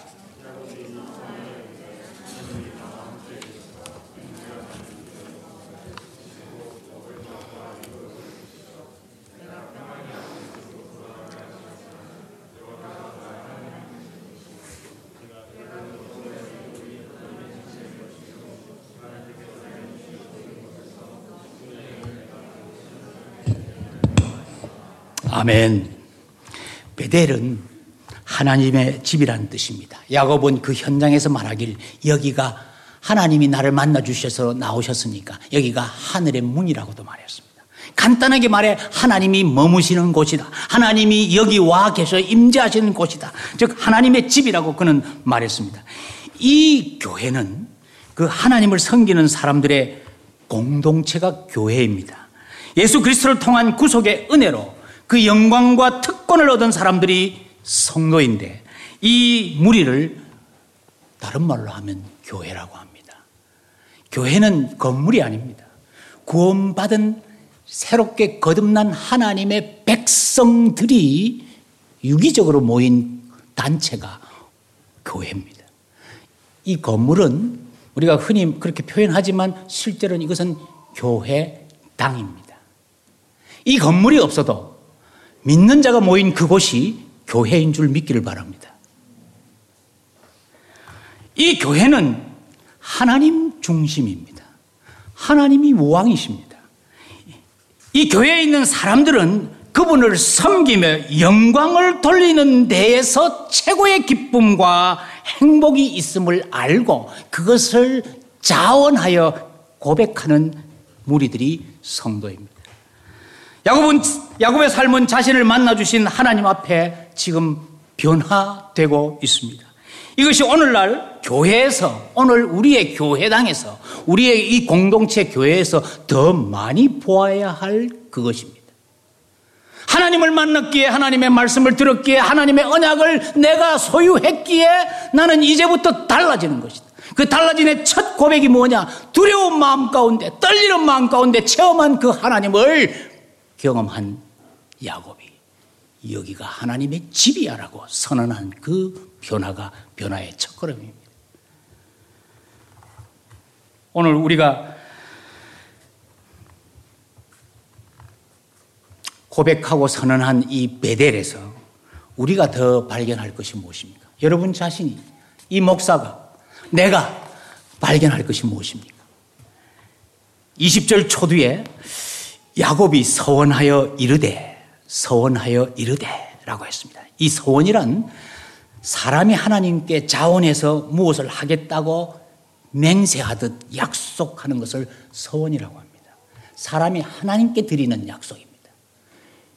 아멘. 벧엘은 하나님의 집이라는 뜻입니다. 야곱은 그 현장에서 말하길, 여기가 하나님이 나를 만나 주셔서 나오셨으니까 여기가 하늘의 문이라고도 말했습니다. 간단하게 말해 하나님이 머무시는 곳이다, 하나님이 여기 와 계셔 임재하시는 곳이다, 즉 하나님의 집이라고 그는 말했습니다. 이 교회는 그 하나님을 섬기는 사람들의 공동체가 교회입니다. 예수 그리스도를 통한 구속의 은혜로 그 영광과 특권을 얻은 사람들이 성도인데, 이 무리를 다른 말로 하면 교회라고 합니다. 교회는 건물이 아닙니다. 구원받은 새롭게 거듭난 하나님의 백성들이 유기적으로 모인 단체가 교회입니다. 이 건물은 우리가 흔히 그렇게 표현하지만 실제로는 이것은 교회당입니다. 이 건물이 없어도 믿는 자가 모인 그곳이 교회인 줄 믿기를 바랍니다. 이 교회는 하나님 중심입니다. 하나님이 왕이십니다. 이 교회에 있는 사람들은 그분을 섬기며 영광을 돌리는 데에서 최고의 기쁨과 행복이 있음을 알고 그것을 자원하여 고백하는 무리들이 성도입니다. 야곱은, 야곱의 삶은 자신을 만나주신 하나님 앞에 지금 변화되고 있습니다. 이것이 오늘날 교회에서, 오늘 우리의 교회당에서, 우리의 이 공동체 교회에서 더 많이 보아야 할 그것입니다. 하나님을 만났기에, 하나님의 말씀을 들었기에, 하나님의 언약을 내가 소유했기에 나는 이제부터 달라지는 것이다. 그 달라진 의 첫 고백이 뭐냐? 두려운 마음 가운데, 떨리는 마음 가운데 체험한 그 하나님을 경험한 야곱이 여기가 하나님의 집이야라고 선언한 그 변화가 변화의 첫걸음입니다. 오늘 우리가 고백하고 선언한 이 벧엘에서 우리가 더 발견할 것이 무엇입니까? 여러분 자신이, 이 목사가, 내가 발견할 것이 무엇입니까? 이십 절 초두에 야곱이 서원하여 이르되, 서원하여 이르되 라고 했습니다. 이 서원이란 사람이 하나님께 자원해서 무엇을 하겠다고 맹세하듯 약속하는 것을 서원이라고 합니다. 사람이 하나님께 드리는 약속입니다.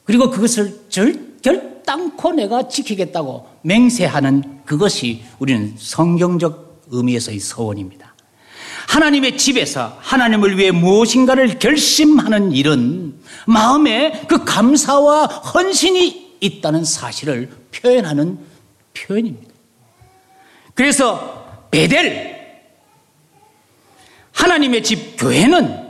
그리고 그것을 절, 결단코 내가 지키겠다고 맹세하는 그것이 우리는 성경적 의미에서의 서원입니다. 하나님의 집에서 하나님을 위해 무엇인가를 결심하는 일은 마음에 그 감사와 헌신이 있다는 사실을 표현하는 표현입니다. 그래서 벧엘, 하나님의 집 교회는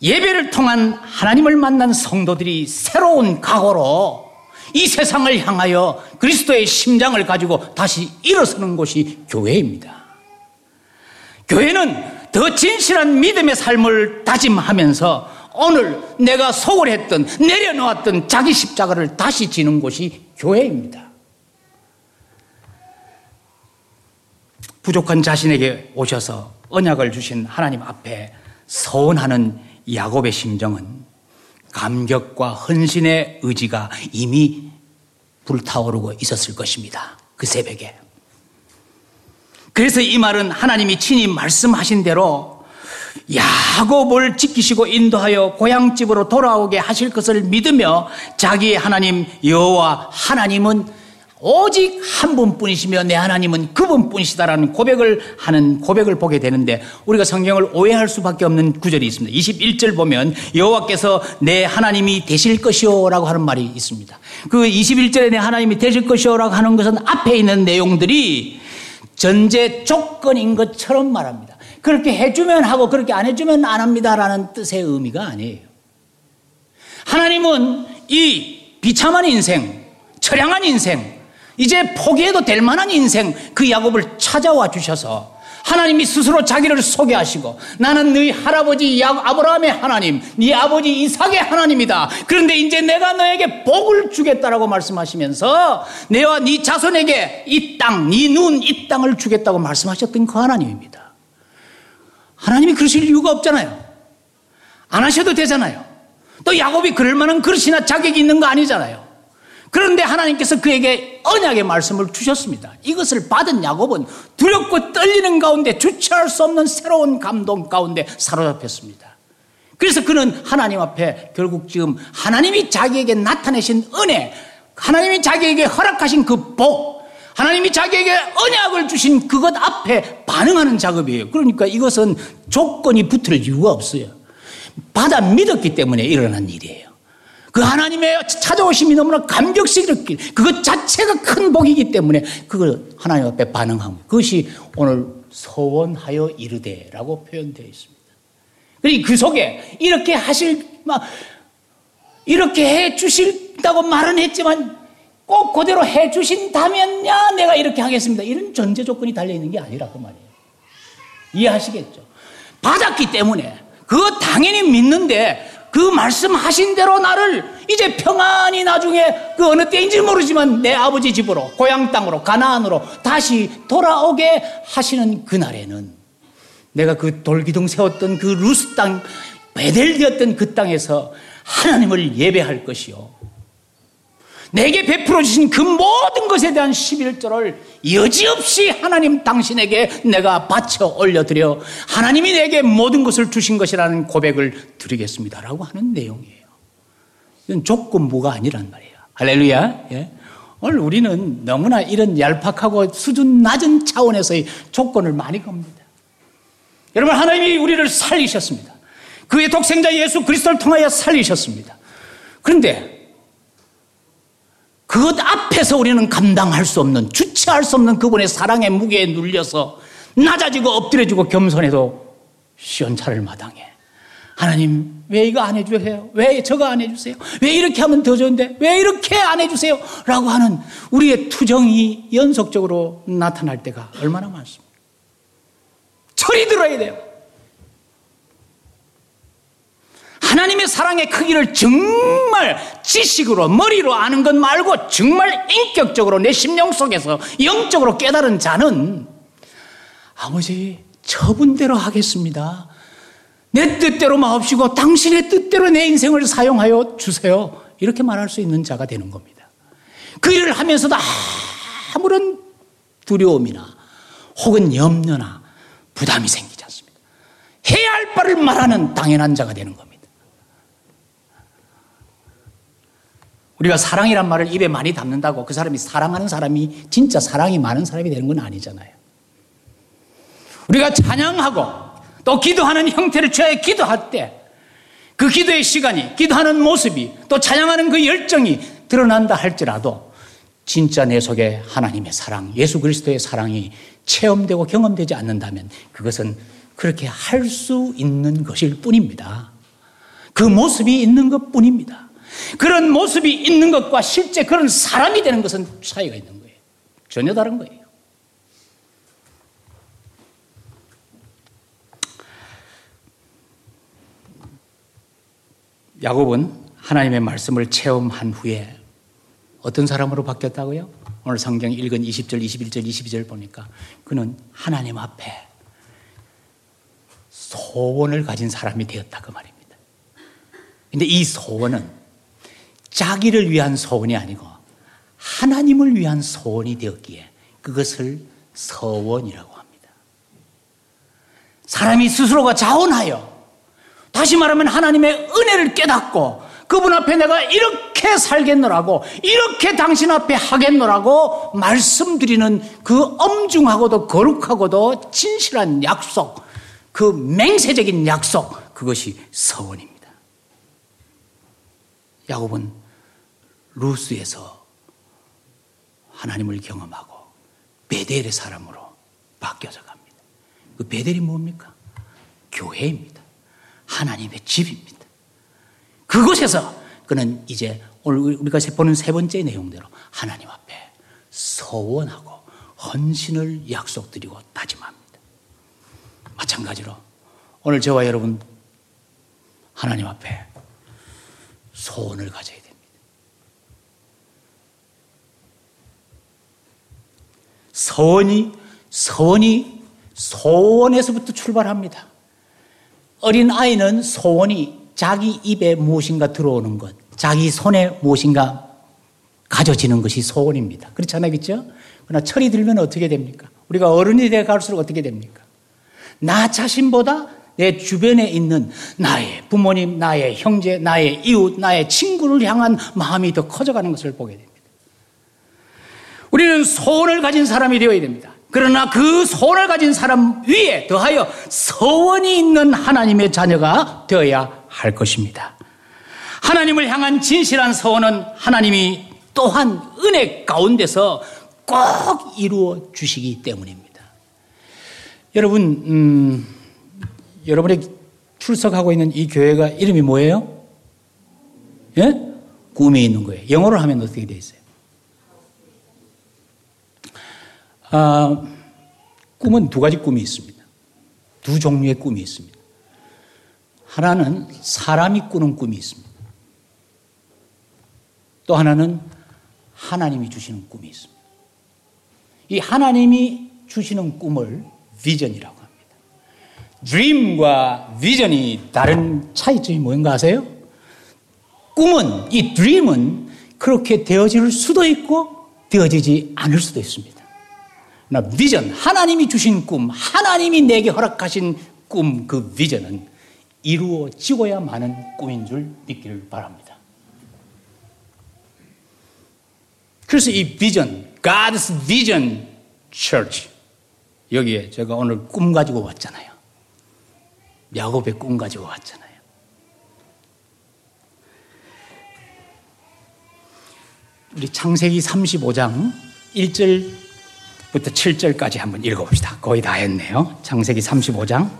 예배를 통한 하나님을 만난 성도들이 새로운 각오로 이 세상을 향하여 그리스도의 심장을 가지고 다시 일어서는 곳이 교회입니다. 교회는 더 진실한 믿음의 삶을 다짐하면서 오늘 내가 소홀했던, 내려놓았던 자기 십자가를 다시 지는 곳이 교회입니다. 부족한 자신에게 오셔서 언약을 주신 하나님 앞에 서원하는 야곱의 심정은 감격과 헌신의 의지가 이미 불타오르고 있었을 것입니다. 그 새벽에. 그래서 이 말은 하나님이 친히 말씀하신 대로 야곱을 지키시고 인도하여 고향집으로 돌아오게 하실 것을 믿으며 자기의 하나님 여호와 하나님은 오직 한 분뿐이시며 내 하나님은 그분뿐이시다라는 고백을 하는 고백을 보게 되는데 우리가 성경을 오해할 수밖에 없는 구절이 있습니다. 이십일 절 보면 여호와께서 내 하나님이 되실 것이요 라고 하는 말이 있습니다. 그 이십일 절에 내 하나님이 되실 것이요 라고 하는 것은 앞에 있는 내용들이 전제 조건인 것처럼 말합니다. 그렇게 해주면 하고 그렇게 안 해주면 안 합니다라는 뜻의 의미가 아니에요. 하나님은 이 비참한 인생, 처량한 인생, 이제 포기해도 될 만한 인생, 그 야곱을 찾아와 주셔서 하나님이 스스로 자기를 소개하시고 나는 너희 할아버지 아브라함의 하나님, 네 아버지 이삭의 하나님이다. 그런데 이제 내가 너에게 복을 주겠다라고 말씀하시면서 내와 네 자손에게 이 땅, 네 눈, 이 땅을 주겠다고 말씀하셨던 그 하나님입니다. 하나님이 그러실 이유가 없잖아요. 안 하셔도 되잖아요. 또 야곱이 그럴 만한 그릇이나 자격이 있는 거 아니잖아요. 그런데 하나님께서 그에게 언약의 말씀을 주셨습니다. 이것을 받은 야곱은 두렵고 떨리는 가운데 주체할 수 없는 새로운 감동 가운데 사로잡혔습니다. 그래서 그는 하나님 앞에 결국 지금 하나님이 자기에게 나타내신 은혜, 하나님이 자기에게 허락하신 그 복, 하나님이 자기에게 언약을 주신 그것 앞에 반응하는 작업이에요. 그러니까 이것은 조건이 붙을 이유가 없어요. 받아 믿었기 때문에 일어난 일이에요. 그 하나님의 찾아오심이 너무나 감격스럽기, 그것 자체가 큰 복이기 때문에 그걸 하나님 앞에 반응하고 그것이 오늘 서원하여 이르되라고 표현되어 있습니다. 그리고 그 속에 이렇게 하실 막 이렇게 해 주신다고 말은 했지만 꼭 그대로 해 주신다면야 내가 이렇게 하겠습니다. 이런 전제 조건이 달려있는 게 아니라고 말이에요. 이해하시겠죠? 받았기 때문에 그거 당연히 믿는데 그 말씀하신 대로 나를 이제 평안히 나중에 그 어느 때인지 모르지만 내 아버지 집으로 고향 땅으로 가나안으로 다시 돌아오게 하시는 그날에는 내가 그 돌기둥 세웠던 그 루스 땅 벧엘이었던 그 땅에서 하나님을 예배할 것이요 내게 베풀어 주신 그 모든 것에 대한 십일조를 여지없이 하나님 당신에게 내가 바쳐 올려드려 하나님이 내게 모든 것을 주신 것이라는 고백을 드리겠습니다 라고 하는 내용이에요. 이건 조건부가 아니란 말이에요. 할렐루야. 예. 오늘 우리는 너무나 이런 얄팍하고 수준 낮은 차원에서의 조건을 많이 겁니다. 여러분, 하나님이 우리를 살리셨습니다. 그의 독생자 예수 그리스도를 통하여 살리셨습니다. 그런데 그것 앞에서 우리는 감당할 수 없는, 주체할 수 없는 그분의 사랑의 무게에 눌려서 낮아지고 엎드려지고 겸손해도 시원찮을 마당에 하나님 왜 이거 안 해주세요? 왜 저거 안 해주세요? 왜 이렇게 하면 더 좋은데? 왜 이렇게 안 해주세요? 라고 하는 우리의 투정이 연속적으로 나타날 때가 얼마나 많습니까? 철이 들어야 돼요. 하나님의 사랑의 크기를 정말 지식으로 머리로 아는 것 말고 정말 인격적으로 내 심령 속에서 영적으로 깨달은 자는 아버지 처분대로 하겠습니다. 내 뜻대로 마옵시고 당신의 뜻대로 내 인생을 사용하여 주세요. 이렇게 말할 수 있는 자가 되는 겁니다. 그 일을 하면서도 아무런 두려움이나 혹은 염려나 부담이 생기지 않습니다. 해야 할 바를 말하는 당연한 자가 되는 겁니다. 우리가 사랑이란 말을 입에 많이 담는다고 그 사람이 사랑하는 사람이 진짜 사랑이 많은 사람이 되는 건 아니잖아요. 우리가 찬양하고 또 기도하는 형태를 취하여 기도할 때 그 기도의 시간이, 기도하는 모습이 또 찬양하는 그 열정이 드러난다 할지라도 진짜 내 속에 하나님의 사랑, 예수 그리스도의 사랑이 체험되고 경험되지 않는다면 그것은 그렇게 할 수 있는 것일 뿐입니다. 그 모습이 있는 것 뿐입니다. 그런 모습이 있는 것과 실제 그런 사람이 되는 것은 차이가 있는 거예요. 전혀 다른 거예요. 야곱은 하나님의 말씀을 체험한 후에 어떤 사람으로 바뀌었다고요? 오늘 성경 읽은 이십 절, 이십일 절, 이십이 절 보니까 그는 하나님 앞에 소원을 가진 사람이 되었다 그 말입니다. 근데 이 소원은 자기를 위한 소원이 아니고 하나님을 위한 소원이 되었기에 그것을 서원이라고 합니다. 사람이 스스로가 자원하여 다시 말하면 하나님의 은혜를 깨닫고 그분 앞에 내가 이렇게 살겠노라고 이렇게 당신 앞에 하겠노라고 말씀드리는 그 엄중하고도 거룩하고도 진실한 약속, 그 맹세적인 약속, 그것이 서원입니다. 야곱은 루스에서 하나님을 경험하고 벧엘의 사람으로 바뀌어서 갑니다. 그 벧엘이 뭡니까? 교회입니다. 하나님의 집입니다. 그곳에서 그는 이제 오늘 우리가 보는 세 번째 내용대로 하나님 앞에 서원하고 헌신을 약속드리고 다짐합니다. 마찬가지로 오늘 저와 여러분 하나님 앞에 소원을 가져야 됩니다. 서원이, 서원이 소원에서부터 출발합니다. 어린아이는 소원이 자기 입에 무엇인가 들어오는 것, 자기 손에 무엇인가 가져지는 것이 소원입니다. 그렇잖아요, 그렇죠? 그러나 철이 들면 어떻게 됩니까? 우리가 어른이 되어 갈수록 어떻게 됩니까? 나 자신보다 내 주변에 있는 나의 부모님, 나의 형제, 나의 이웃, 나의 친구를 향한 마음이 더 커져가는 것을 보게 됩니다. 우리는 소원을 가진 사람이 되어야 됩니다. 그러나 그 소원을 가진 사람 위에 더하여 서원이 있는 하나님의 자녀가 되어야 할 것입니다. 하나님을 향한 진실한 서원은 하나님이 또한 은혜 가운데서 꼭 이루어 주시기 때문입니다. 여러분, 음... 여러분이 출석하고 있는 이 교회가 이름이 뭐예요? 예? 꿈이 있는 거예요. 영어로 하면 어떻게 되어 있어요? 아, 꿈은 두 가지 꿈이 있습니다. 두 종류의 꿈이 있습니다. 하나는 사람이 꾸는 꿈이 있습니다. 또 하나는 하나님이 주시는 꿈이 있습니다. 이 하나님이 주시는 꿈을 비전이라고 합니다. 드림과 비전이 다른 차이점이 뭔가 아세요? 꿈은, 이 드림은 그렇게 되어질 수도 있고 되어지지 않을 수도 있습니다. 그러나 비전, 하나님이 주신 꿈, 하나님이 내게 허락하신 꿈, 그 비전은 이루어지고야 마는 꿈인 줄 믿기를 바랍니다. 그래서 이 비전, God's Vision Church, 여기에 제가 오늘 꿈 가지고 왔잖아요. 야곱의 꿈 가지고 왔잖아요. 우리 창세기 삼십오 장 일 절부터 칠 절까지 한번 읽어봅시다. 거의 다 했네요. 창세기 삼십오 장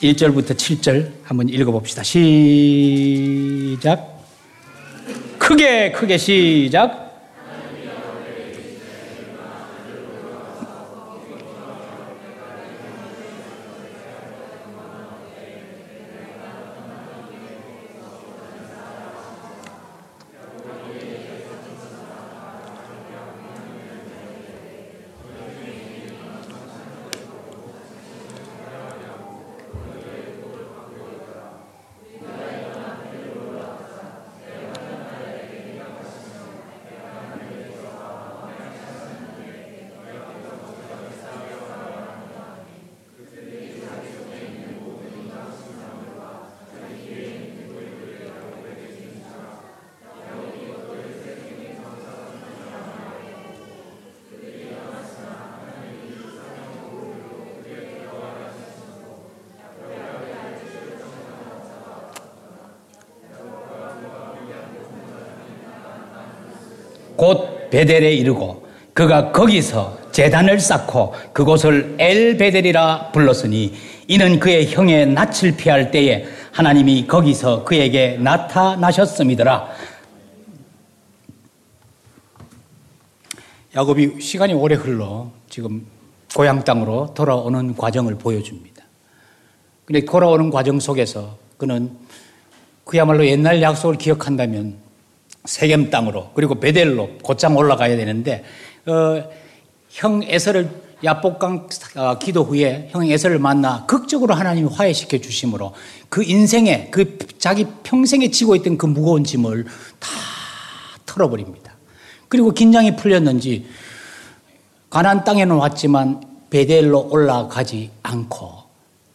일 절부터 칠 절 한번 읽어봅시다. 시작. 크게 크게 시작. 곧 벳엘에 이르고 그가 거기서 제단을 쌓고 그곳을 엘베델이라 불렀으니 이는 그의 형의 낯을 피할 때에 하나님이 거기서 그에게 나타나셨음이더라. 야곱이 시간이 오래 흘러 지금 고향 땅으로 돌아오는 과정을 보여줍니다. 그런데 돌아오는 과정 속에서 그는 그야말로 옛날 약속을 기억한다면 세겜 땅으로 그리고 벳엘로 곧장 올라가야 되는데 어, 형 에서를 야복강 어, 기도 후에 형 에서를 만나 극적으로 하나님이 화해시켜 주심으로 그 인생에 그 자기 평생에 지고 있던 그 무거운 짐을 다 털어버립니다. 그리고 긴장이 풀렸는지 가나안 땅에는 왔지만 벳엘로 올라가지 않고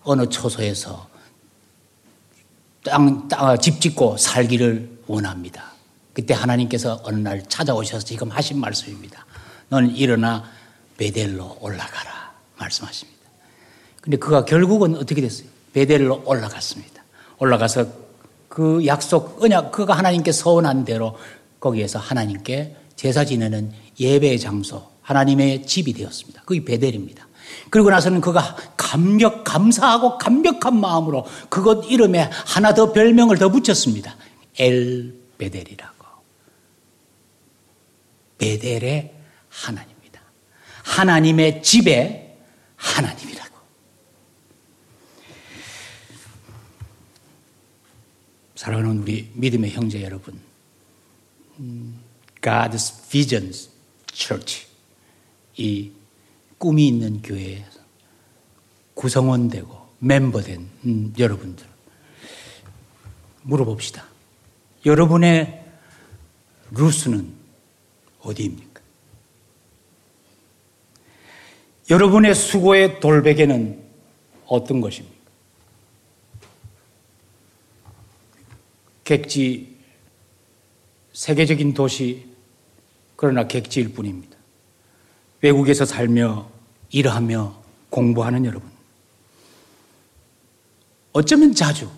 어느 초소에서 땅, 땅, 집 짓고 살기를 원합니다. 그때 하나님께서 어느 날 찾아오셔서 지금 하신 말씀입니다. 너는 일어나 벳엘로 올라가라 말씀하십니다. 그런데 그가 결국은 어떻게 됐어요? 벳엘로 올라갔습니다. 올라가서 그 약속, 언약, 그가 하나님께 서원한 대로 거기에서 하나님께 제사 지내는 예배의 장소, 하나님의 집이 되었습니다. 그게 벳엘입니다. 그리고 나서는 그가 감격, 감사하고 감격한 마음으로 그것 이름에 하나 더 별명을 더 붙였습니다. 엘 벳엘이라고. 베델의 하나님이다. 하나님의 집의 하나님이라고. 사랑하는 우리 믿음의 형제 여러분, God's Vision Church, 이 꿈이 있는 교회에 구성원되고 멤버된 음, 여러분들 물어봅시다. 여러분의 루스는 어디입니까? 여러분의 수고의 돌베개는 어떤 것입니까? 객지, 세계적인 도시, 그러나 객지일 뿐입니다. 외국에서 살며 일하며 공부하는 여러분, 어쩌면 자주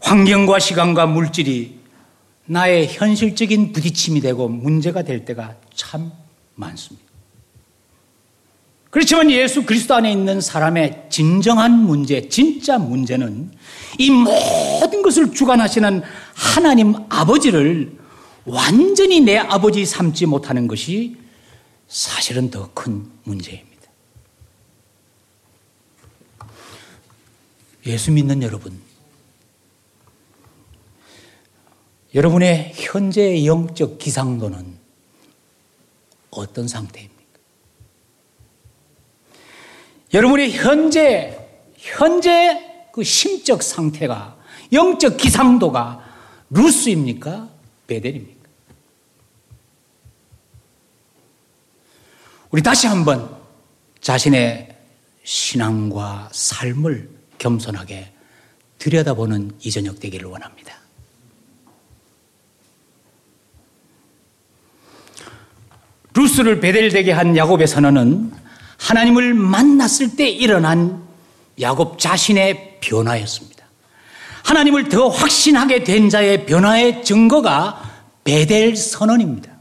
환경과 시간과 물질이 나의 현실적인 부딪힘이 되고 문제가 될 때가 참 많습니다. 그렇지만 예수 그리스도 안에 있는 사람의 진정한 문제, 진짜 문제는 이 모든 것을 주관하시는 하나님 아버지를 완전히 내 아버지 삼지 못하는 것이 사실은 더 큰 문제입니다. 예수 믿는 여러분, 여러분의 현재의 영적 기상도는 어떤 상태입니까? 여러분의 현재, 현재 그 심적 상태가, 영적 기상도가 루스입니까? 벧엘입니까? 우리 다시 한번 자신의 신앙과 삶을 겸손하게 들여다보는 이 저녁 되기를 원합니다. 루스를 벧엘되게 한 야곱의 선언은 하나님을 만났을 때 일어난 야곱 자신의 변화였습니다. 하나님을 더 확신하게 된 자의 변화의 증거가 벧엘 선언입니다.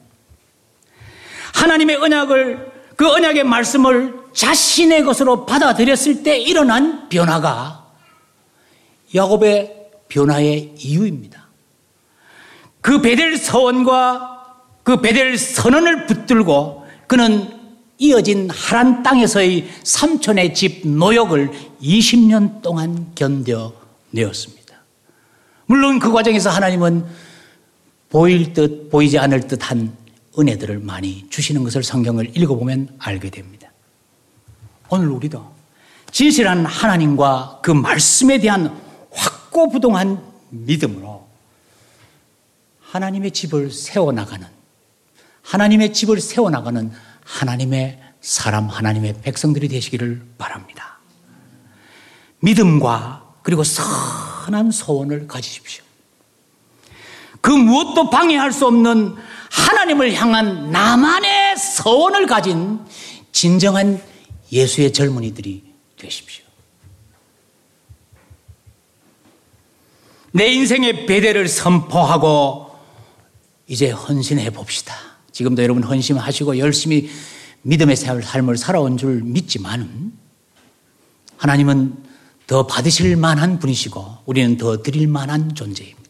하나님의 언약을, 그 언약의 말씀을 자신의 것으로 받아들였을 때 일어난 변화가 야곱의 변화의 이유입니다. 그 벧엘 서원과 그 벳엘 선언을 붙들고 그는 이어진 하란 땅에서의 삼촌의 집 노역을 이십 년 동안 견뎌내었습니다. 물론 그 과정에서 하나님은 보일 듯 보이지 않을 듯한 은혜들을 많이 주시는 것을 성경을 읽어보면 알게 됩니다. 오늘 우리도 진실한 하나님과 그 말씀에 대한 확고부동한 믿음으로 하나님의 집을 세워나가는 하나님의 집을 세워나가는 하나님의 사람, 하나님의 백성들이 되시기를 바랍니다. 믿음과 그리고 선한 소원을 가지십시오. 그 무엇도 방해할 수 없는 하나님을 향한 나만의 소원을 가진 진정한 예수의 젊은이들이 되십시오. 내 인생의 bé델을 선포하고 이제 헌신해 봅시다. 지금도 여러분 헌신하시고 열심히 믿음의 삶을 살아온 줄 믿지만 하나님은 더 받으실 만한 분이시고 우리는 더 드릴 만한 존재입니다.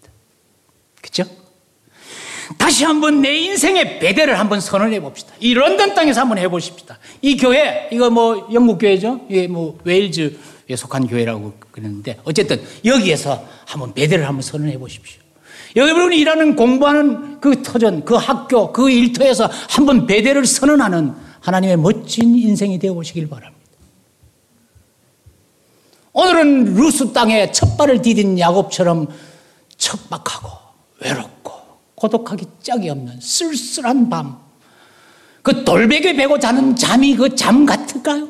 그렇죠? 다시 한번 내 인생의 bé델을 한번 선언해 봅시다. 이 런던 땅에서 한번 해 보십시다. 이 교회, 이거 뭐 영국 교회죠? 이게 뭐 웨일즈에 속한 교회라고 그러는데 어쨌든 여기에서 한번 bé델을 한번 선언해 보십시오. 여러분이 일하는 공부하는 그 터전, 그 학교, 그 일터에서 한번 bé델을 선언하는 하나님의 멋진 인생이 되어보시길 바랍니다. 오늘은 루스 땅에 첫 발을 디딘 야곱처럼 척박하고 외롭고 고독하기 짝이 없는 쓸쓸한 밤, 그 돌베개 베고 자는 잠이 그 잠 같을까요?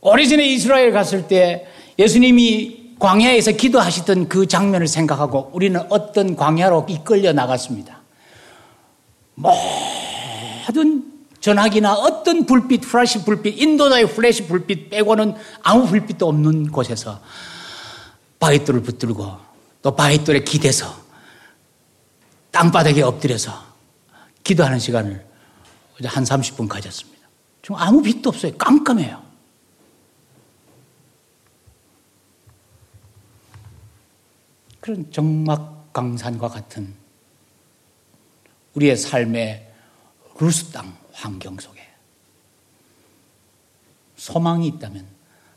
오래전에 이스라엘 갔을 때 예수님이 광야에서 기도하시던 그 장면을 생각하고 우리는 어떤 광야로 이끌려 나갔습니다. 모든 전화기나 어떤 불빛, 플래시 불빛, 인도자의 플래시 불빛 빼고는 아무 불빛도 없는 곳에서 바위돌을 붙들고 또 바위돌에 기대서 땅바닥에 엎드려서 기도하는 시간을 한 삼십 분 가졌습니다. 지금 아무 빛도 없어요. 깜깜해요. 그런 정막강산과 같은 우리의 삶의 루스 땅 환경 속에 소망이 있다면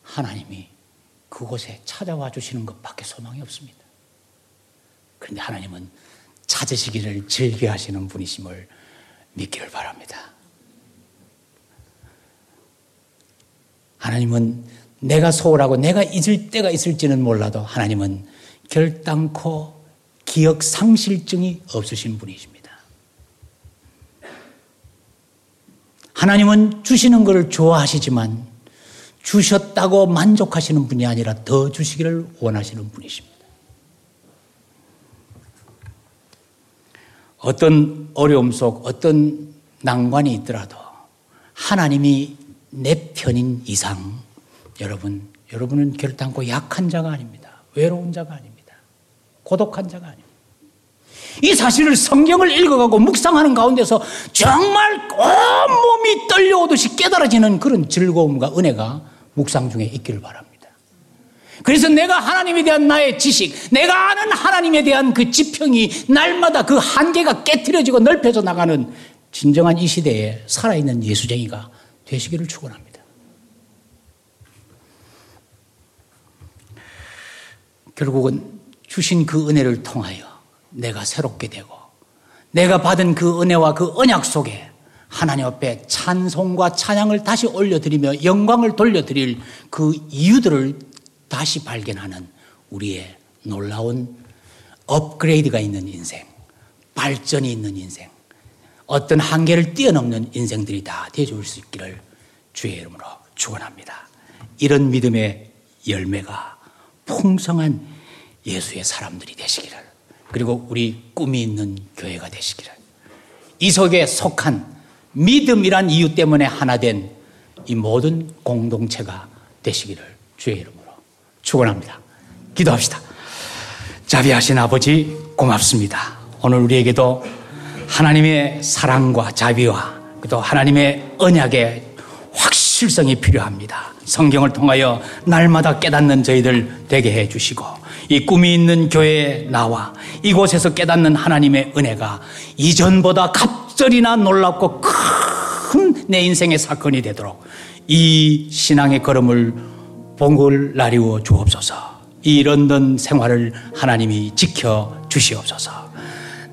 하나님이 그곳에 찾아와 주시는 것밖에 소망이 없습니다. 그런데 하나님은 찾으시기를 즐겨하시는 분이심을 믿기를 바랍니다. 하나님은 내가 소홀하고 내가 잊을 때가 있을지는 몰라도 하나님은 결단코 기억 상실증이 없으신 분이십니다. 하나님은 주시는 것을 좋아하시지만 주셨다고 만족하시는 분이 아니라 더 주시기를 원하시는 분이십니다. 어떤 어려움 속 어떤 난관이 있더라도 하나님이 내 편인 이상 여러분, 여러분은 결단코 약한 자가 아닙니다. 외로운 자가 아닙니다. 고독한 자가 아닙니다. 이 사실을 성경을 읽어가고 묵상하는 가운데서 정말 온몸이 떨려오듯이 깨달아지는 그런 즐거움과 은혜가 묵상 중에 있기를 바랍니다. 그래서 내가 하나님에 대한 나의 지식, 내가 아는 하나님에 대한 그 지평이 날마다 그 한계가 깨트려지고 넓혀져 나가는 진정한 이 시대에 살아있는 예수쟁이가 되시기를 축원합니다. 결국은 주신 그 은혜를 통하여 내가 새롭게 되고 내가 받은 그 은혜와 그 언약 속에 하나님 앞에 찬송과 찬양을 다시 올려드리며 영광을 돌려드릴 그 이유들을 다시 발견하는 우리의 놀라운 업그레이드가 있는 인생, 발전이 있는 인생, 어떤 한계를 뛰어넘는 인생들이 다 되어줄 수 있기를 주의 이름으로 축원합니다. 이런 믿음의 열매가 풍성한 예수의 사람들이 되시기를, 그리고 우리 꿈이 있는 교회가 되시기를, 이석에 속한 믿음이란 이유 때문에 하나 된 이 모든 공동체가 되시기를 주의 이름으로 축원합니다. 기도합시다. 자비하신 아버지, 고맙습니다. 오늘 우리에게도 하나님의 사랑과 자비와 또 하나님의 언약의 실성이 필요합니다. 성경을 통하여 날마다 깨닫는 저희들 되게 해주시고 이 꿈이 있는 교회에 나와 이곳에서 깨닫는 하나님의 은혜가 이전보다 갑절이나 놀랍고 큰 내 인생의 사건이 되도록 이 신앙의 걸음을 봉을 나리워 주옵소서. 이 런던 생활을 하나님이 지켜주시옵소서.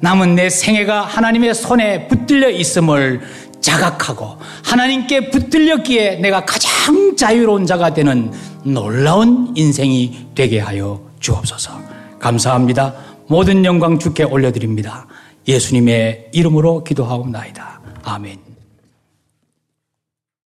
남은 내 생애가 하나님의 손에 붙들려 있음을 자각하고 하나님께 붙들렸기에 내가 가장 자유로운 자가 되는 놀라운 인생이 되게 하여 주옵소서. 감사합니다. 모든 영광 주께 올려드립니다. 예수님의 이름으로 기도하옵나이다. 아멘.